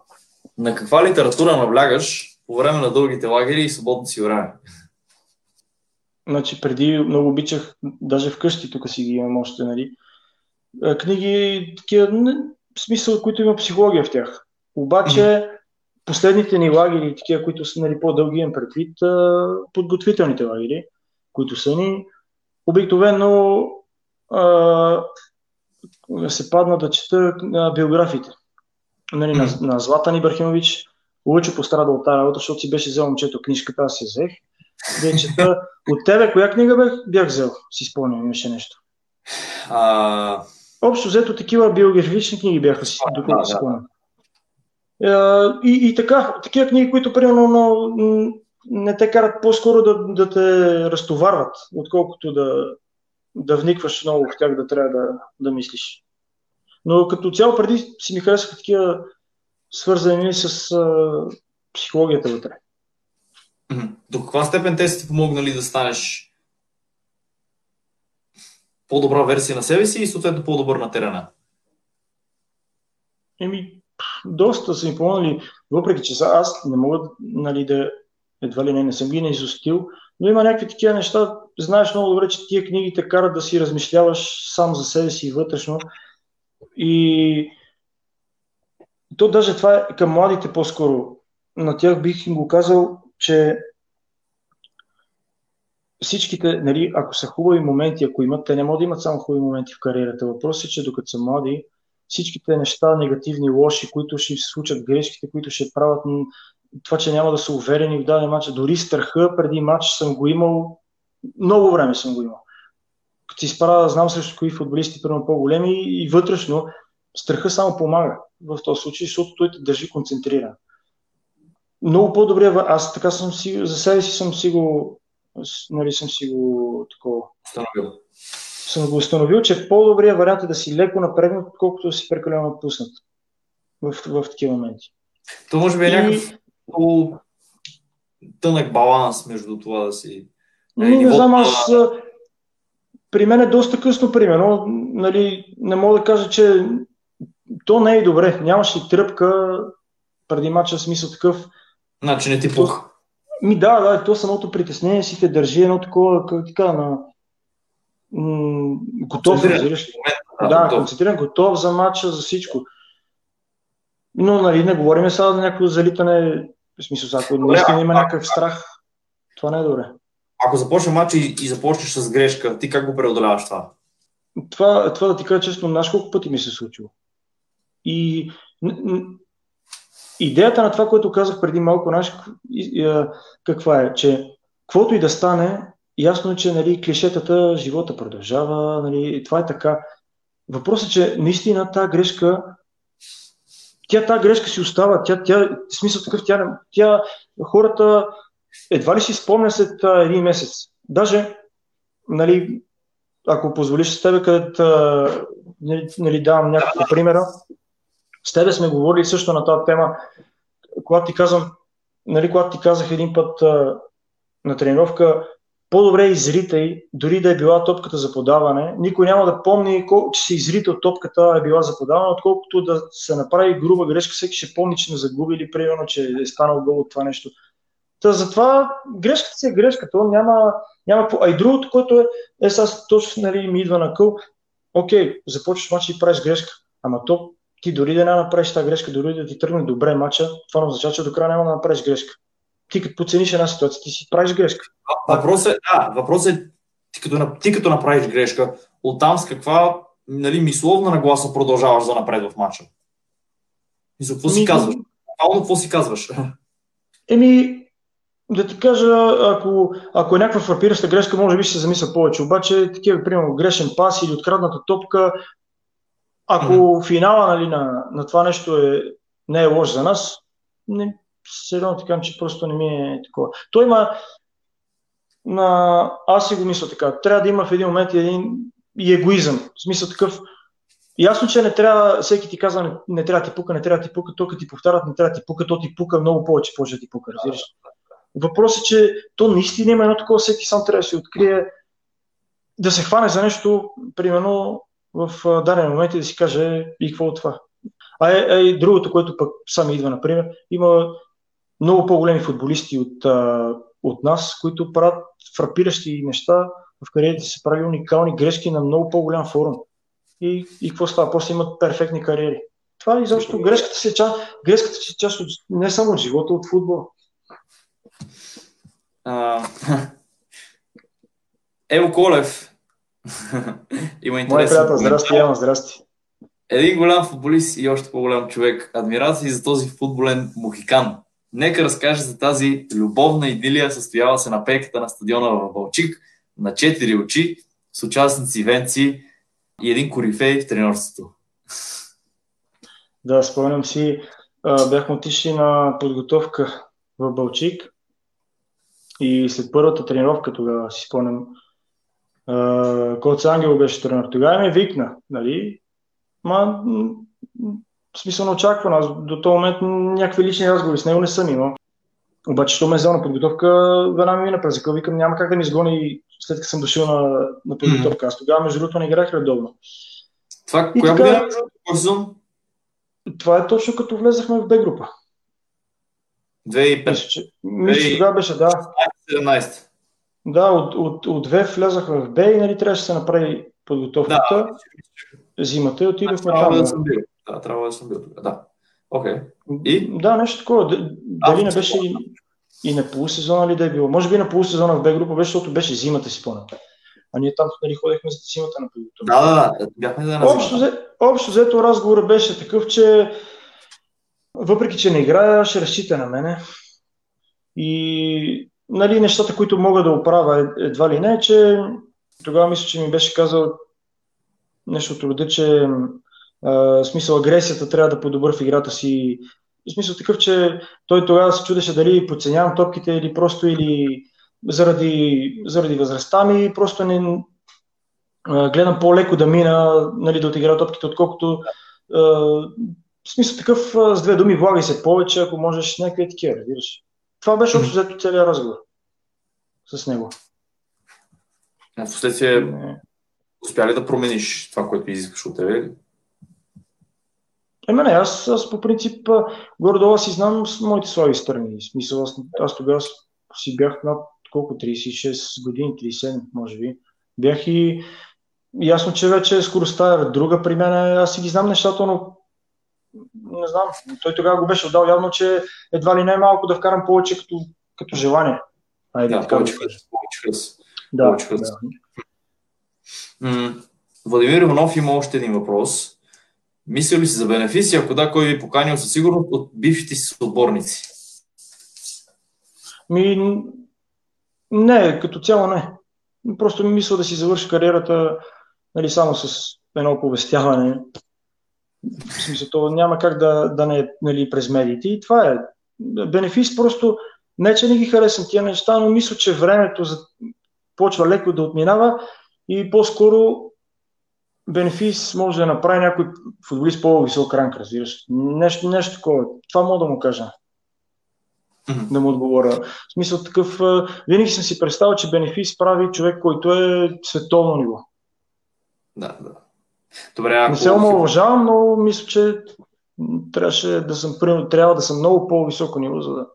на каква литература наблягаш по време на дългите лагери и свободно си време? Значи, преди много обичах, даже вкъщи, тук си ги имам още, нали, книги, такива, в смисъл, които има психология в тях. Обаче, mm-hmm. последните ни лагери, такива, които са, нали, по-дълги имам предвид, подготвителните лагери, които са ни, обикновено а, се падна да чета а, биографиите. Нали, mm-hmm. на, на Златан Ибрахимович, Лъчо пострада от тази работа, защото си беше взел момчето книжката, аз се взех. Да чета. От тебе коя книга бях, бях взел? Си спомням, имаше нещо. А... Общо взето такива биографични книги бяха си, докато да, си спомням. Да. И, и така, такива книги, които примерно но, не те карат по-скоро да, да те разтоварват, отколкото да, да вникваш много в тях, да трябва да, да мислиш. Но като цяло преди си ми харесаха такива свързани с а, психологията вътре. До каква степен те са ти помогнали да станеш по-добра версия на себе си и съответно по-добър на терена? Еми, доста са ми помогнали, въпреки че аз не мога, нали, да, едва ли не, не съм ги не изостил, но има някакви такива неща, знаеш много добре, че тия книги те карат да си размишляваш сам за себе си вътрешно и то даже това е към младите по-скоро, на тях бих им го казал, че всичките, нали, ако са хубави моменти, ако имат, те не могат да имат само хубави моменти в кариерата. Въпросът е, че докато са млади, всичките неща, негативни, лоши, които ще се случат, грешките, които ще правят, това, че няма да са уверени в даден матч, дори страха преди матч съм го имал, много време съм го имал. Като си изправя, знам срещу кои футболисти, примерно по-големи и вътрешно, страха само помага в този случай, защото той те държи концентриран. Много по-добре, аз така съм си, за себе си съм си го, нали, съм си го такова, установил. Съм го установил, че по-добрият вариант е да си леко напрегнат, отколкото да си прекалено отпуснат в, в, в такива моменти. То може би е и... някакъв много тънък баланс между това да си... Не, не, не знам, аз... При мен е доста късно, примерно, нали, не мога да кажа, че то не е добре, нямаш ли тръпка преди мача, смисъл такъв... Значи не ти пух. Ми да, да, то самото притеснение си те държи едно такова, как така, на... М- готов, разбираш ли? Да, да, концентриран, готов за мача, за всичко. Но, нали, не говорим сега за някакво залитане, в смисъл, ако наистина има някакъв страх, това не е добре. Ако започне мача и, и започнеш с грешка, ти как го преодоляваш това? Това, това да ти кажа честно, знаеш колко пъти ми се случило. И... Идеята на това, което казах преди малко, знаеш, каква е, че каквото и да стане, ясно е, че, нали, клишетата, живота продължава, нали, това е така. Въпросът е, че наистина тази грешка, тя тази грешка си остава, тя, тя, в смисъл такъв, тя, тя хората едва ли си спомня след един месец. Даже, нали, ако позволиш с тебе, където, нали, нали, давам някакви примера, с тебе сме говорили също на тази тема, когато ти казвам, нали, когато ти казах един път, на тренировка, по-добре изритай, дори да е била топката за подаване. Никой няма да помни, че се изрита от топката е била за подаване, отколкото да се направи груба грешка, всеки ще помни, че не загуби или примерно, че е станал гол от това нещо. Та затова грешката си е грешка, то няма, няма... А и другото, което е, е сега точно нали, ми идва на къл, окей, започваш матча и правиш грешка, ама то ти дори да не направиш тази грешка, дори да ти тръгне добре матча, това не означава, че до края няма да направиш грешка. Ти като подцениш една ситуация, ти си правиш грешка. Въпрос е, да, въпрос е ти като, ти като направиш грешка, оттам с каква нали, мисловна нагласа продължаваш да напред в матча? И за какво си казваш? Павно, какво си казваш? Еми, да ти кажа, ако, ако е някаква фрапираща грешка, може би ще се замисля повече. Обаче, такива, примерно, грешен пас или открадната топка, ако mm-hmm. финала нали, на, на това нещо е, не е лош за нас, не, сериозно така, че просто не ми е такова. Той има, на, аз си го мисля така, трябва да има в един момент един и егоизъм. В смисъл такъв, ясно, че не трябва, всеки ти казва, не, не трябва да ти пука, не трябва да ти пука, то като ти повтарят, не трябва да ти пука, то ти пука много повече, повече да ти пука, разбираш. Въпросът е, че то наистина има едно такова, всеки сам трябва да се открие, да се хване за нещо, примерно в даден момент и да си каже и какво от това. А е, е, другото, което пък сами идва, например, има много по-големи футболисти от, а, от нас, които правят фрапиращи неща в кариерите си, прави уникални грешки на много по-голям форум. И, и какво става? После имат перфектни кариери. Това изобщо грешката си е част, грешката си е част от, не само от живота, от футбола. Uh, Емо Колев има интересен приятел, здрасти, Емо, здрасти. Един голям футболист и още по-голям човек. Адмирации за този футболен мохикан. Нека разкаже за тази любовна идилия, състояла се на пейката на стадиона в Балчик на четири очи с участници Венци и един корифей в треньорството. Да, спомням си, бяхме отишли на подготовка в Балчик. И след първата тренировка тогава си спомням, Коцо Ангелов беше тренер. Тогава ме викна, нали? Ма, в смисъл не очаквам. Аз до този момент някакви лични разговори с него не съм имал. Обаче, що ме е взел на подготовка, веднага ми мина през ръка. Викам, няма как да ми изгони след като съм дошъл на, на подготовка. Аз тогава, между другото, не играх редовно. Това, коя година? Това е точно като влезахме в Б група. две хиляди и пета. Мисля, тогава беше, да. седемнайсета. Да, от, от, от две влязах в Б и нали, трябваше да се направи подготовката. Да. Зимата и отидохме там. Да, да съм бил. Да, трябва да съм бил. Да. Okay. И? Да, нещо такова. Дали не беше и, и на полусезона ли да е било. Може би на полусезона в Б група беше, защото беше зимата си спомням. А ние там нали, ходехме за зимата на подготовката. Да, да, да. Бяхме за общо, взе, общо взето разговорът беше такъв, че въпреки, че не играя, ще разчита на мене. И нали, нещата, които мога да оправя едва ли не, е, че тогава мисля, че ми беше казал нещо от рода, че а, смисъл агресията трябва да подобря в играта си. В смисъл такъв, че той тогава се чудеше дали подценявам топките или просто или заради, заради възрастта ми, просто не а, гледам по-леко да мина, нали, да отигра топките, отколкото а, в смисъл такъв, с две думи, влагай се повече, ако можеш, някакви такива, разбираш. Това беше общо взето целият разговор с него. А впоследствие не. Успя ли да промениш това, което изискаш от тебе? Еми не, аз, аз по принцип горе-долу си знам с моите слаби страни. В смисъл, аз, аз тогава си бях над колко, трийсет и шест години, трийсет и седем може би. Бях и ясно, че вече скоростта е друга при мен. Аз си ги знам нещата, но не знам, той тогава го беше отдал явно, че едва ли не е малко да вкарам повече като, като желание. Айде, да, така, повече хъс. Да, повече хъс. Да. Владимир Иванов има още един въпрос. Мисля ли си за бенефиси, ако да, кой ви поканил със сигурност от бившите си съотборници? Ми, не, като цяло не. Просто ми мисля да си завърши кариерата нали, само с едно оповестяване. В смисъл, то няма как да, да не нали, през медиите и това е. Бенефис просто, не че не ги харесвам тия неща, но мисля, че времето за... почва леко да отминава и по-скоро бенефис може да направи някой футболист по-висок ранг, разбираш. Нещо, нещо такова. Това мога да му кажа. mm-hmm. да му отговоря. В смисъл такъв, винаги съм си представил, че Бенефис прави човек, който е световно ниво. Да, да. Добре, ако... Не се омалуважавам, но мисля, че трябваше да съм, примерно, трябва да съм много по-високо ниво, за да...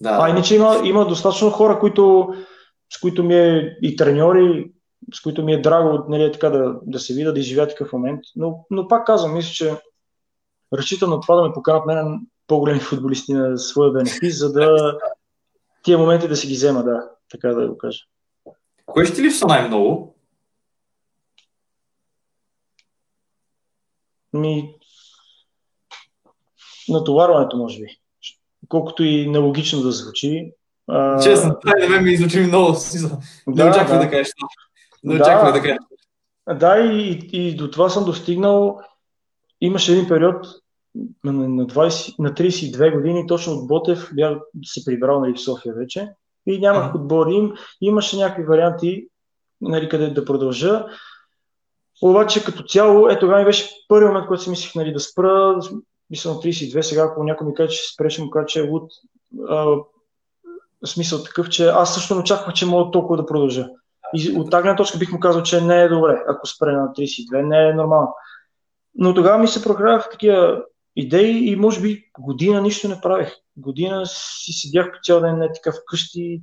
Да, а иначе има, има достатъчно хора, които, с които ми е и треньори, с които ми е драго, нали, така да, да се видя, да изживя такъв момент. Но, но пак казвам, мисля, че разчитам на това да ме покарат мен по-големи футболисти на своя Бенефис, за да тия моменти да си ги взема, да, така да го кажа. Кое ще ти липса най-много? Ми... Натоварването, може би. Колкото и нелогично да звучи. А... Честно, това и на мен ми излучи много. Да, не очаквах да, да кажеш. Не очаквах да кажеш. Да, да и, и до това съм достигнал. Имаше един период на, двайсет, на трийсет и две години, точно от Ботев, бях се прибрал, нали, в София вече. И нямах отбор им. Имаше някакви варианти, нали, къде да продължа. Обаче като цяло, е, тогава ми беше първият момент, който си мислих, нали, да спра. Мисля на трийсет и две сега, ако някой ми каже, че се спреше, му каже, че е луд. Смисъл такъв, че аз също не очаквах, че мога толкова да продължа. И от тази точка бих му казал, че не е добре, ако спре на трийсет и две, не е нормално. Но тогава ми се прокрая в такива идеи и може би година нищо не правих. Година си седях по цял ден, не така вкъщи,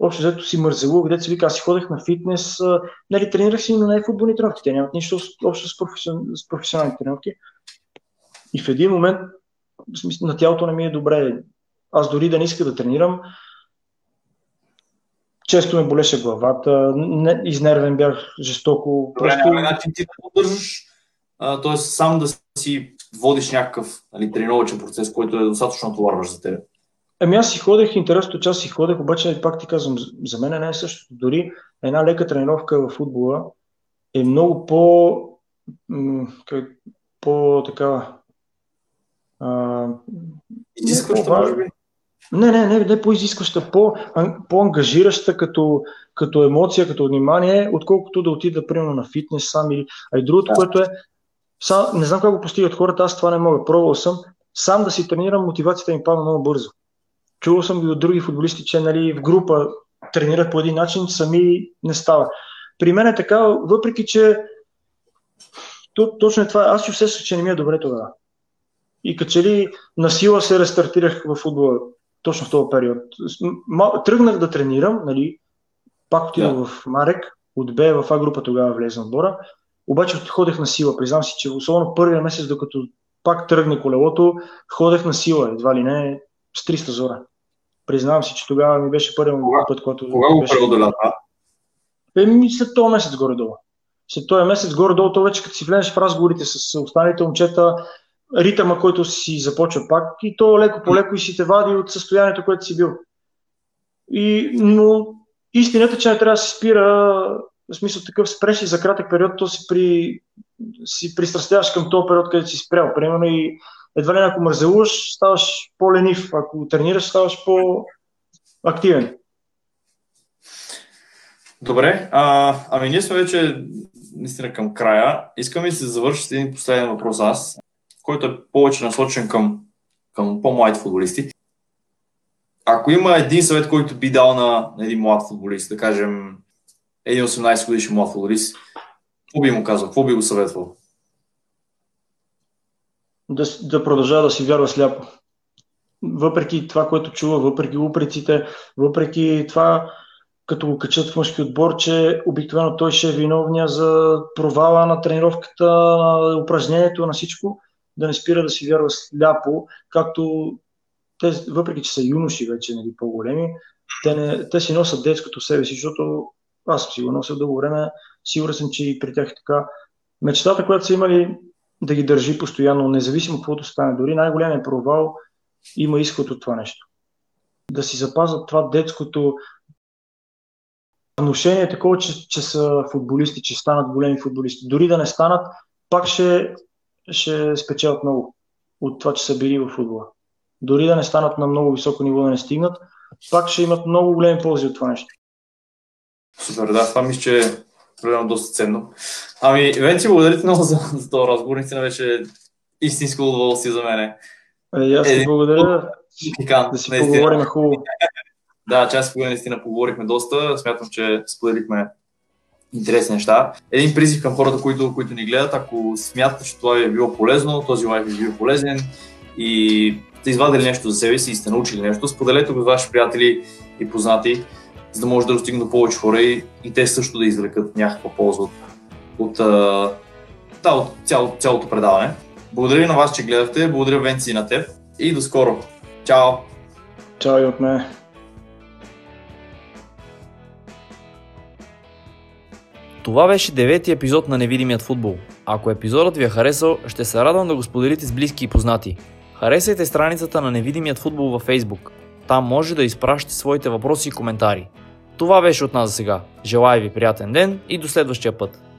общо взето си мързелувах, където си вика, аз си ходех на фитнес, нали, тренирах си, но не футболни тренировки, те нямат нищо общо с, професион... с професионални тренировки. И в един момент на тялото не ми е добре. Аз дори да не иска да тренирам, често ме болеше главата, не, изнервен бях жестоко. Добре, просто... няма начин ти да поддържаш, т.е. сам да си водиш някакъв, нали, тренировъчен процес, който е достатъчно натоварваш за теб. Ами аз си ходех, интересното част си ходех, обаче пак ти казвам, за мен не е същото. Дори една лека тренировка във футбола е много по... Как, по такава... А, изискваща, по- може би? Не, не, не, не по-изискваща, по- по-ангажираща като, като емоция, като внимание, отколкото да отида, примерно, на фитнес сам или... А и другото, да, което е... Сам, не знам как го постигат хората, аз това не мога. Пробвал съм. Сам да си тренирам, мотивацията им падна много бързо. Чувал съм ги от други футболисти, че, нали, в група тренират по един начин, сами не става. При мен е така, въпреки че... Точно е това. Аз си усещах, че не ми е добре тогава. И като че ли насила се рестартирах във футбола точно в този период. Тръгнах да тренирам, нали, пак отидох yeah. в Марек, от Б в А група тогава влезе на отбора, обаче ходех на сила. Признам си, че особено първия месец, докато пак тръгне колелото, ходех на сила, едва ли не, с триста зора. Признавам си, че тогава ми беше първият път, когато... Кога беше... го преодоля това? Еми след този месец горе-долу. След този месец горе-долу, то вече като си влезеш в разговорите с останалите момчета, ритъма, който си започва пак, и то леко по-леко и си те вади от състоянието, което си бил. И, но истината, че не трябва да се спира, в смисъл такъв спреш и за кратък период, то си, при, си пристрастяваш към този период, където си спрял. Примерно и едва ли ако мързелуваш, ставаш по-ленив, ако тренираш, ставаш по-активен. Добре, а, ами ние сме вече наистина към края. Искам да се завърши с един последен въпрос аз, който е повече насочен към, към по-младите футболисти. Ако има един съвет, който би дал на един млад футболист, да кажем един осемнайсет годишен млад футболист, какво би му казал, какво би го съветвал? Да, да продължава да си вярва сляпо. Въпреки това, което чува, въпреки упреците, въпреки това, като го качат в мъжки отбор, че обикновено той ще е виновния за провала на тренировката, на упражнението, на всичко, да не спира да си вярва сляпо, както те, въпреки че са юноши вече, нали, по-големи, те, не, те си носят детското себе си, защото аз съм си го носил дълго време, сигурен съм, че и при тях е така. Мечтата, която са имали, да ги държи постоянно, независимо каквото стане, дори най-големият провал има изход от това нещо. Да си запазят това детското отношение, такова, че, че са футболисти, че станат големи футболисти. Дори да не станат, пак ще ще спечелят много от това, че са били във футбола. Дори да не станат на много високо ниво, да не стигнат, пак ще имат много големи ползи от това нещо. Супер, да, това мисля, че е предимно доста ценно. Ами, Венци, благодаря ти много за, за този разговор. Наистина вече истинско удоволствие за мене. Е, аз ти благодаря. Никам, да си наистина поговорим хубаво. Да, час и наистина поговорихме доста. Смятам, че споделихме интересни неща. Един призив към хората, които, които ни гледат. Ако смятате, че това ви е било полезно, този лайк ви е бил полезен и сте извадили нещо за себе си и сте научили нещо, споделете го с ваши приятели и познати, за да може да достигне до повече хора и, и те също да извлекат някаква полза от, от, от, от цяло, цялото предаване. Благодаря ви на вас, че гледахте. Благодаря, Венци, и на теб. И до скоро. Чао! Чао и от мен. Това беше девети епизод на Невидимият футбол. Ако епизодът ви е харесал, ще се радвам да го споделите с близки и познати. Харесайте страницата на Невидимият футбол във Facebook. Там може да изпращате своите въпроси и коментари. Това беше от нас за сега. Желая ви приятен ден и до следващия път!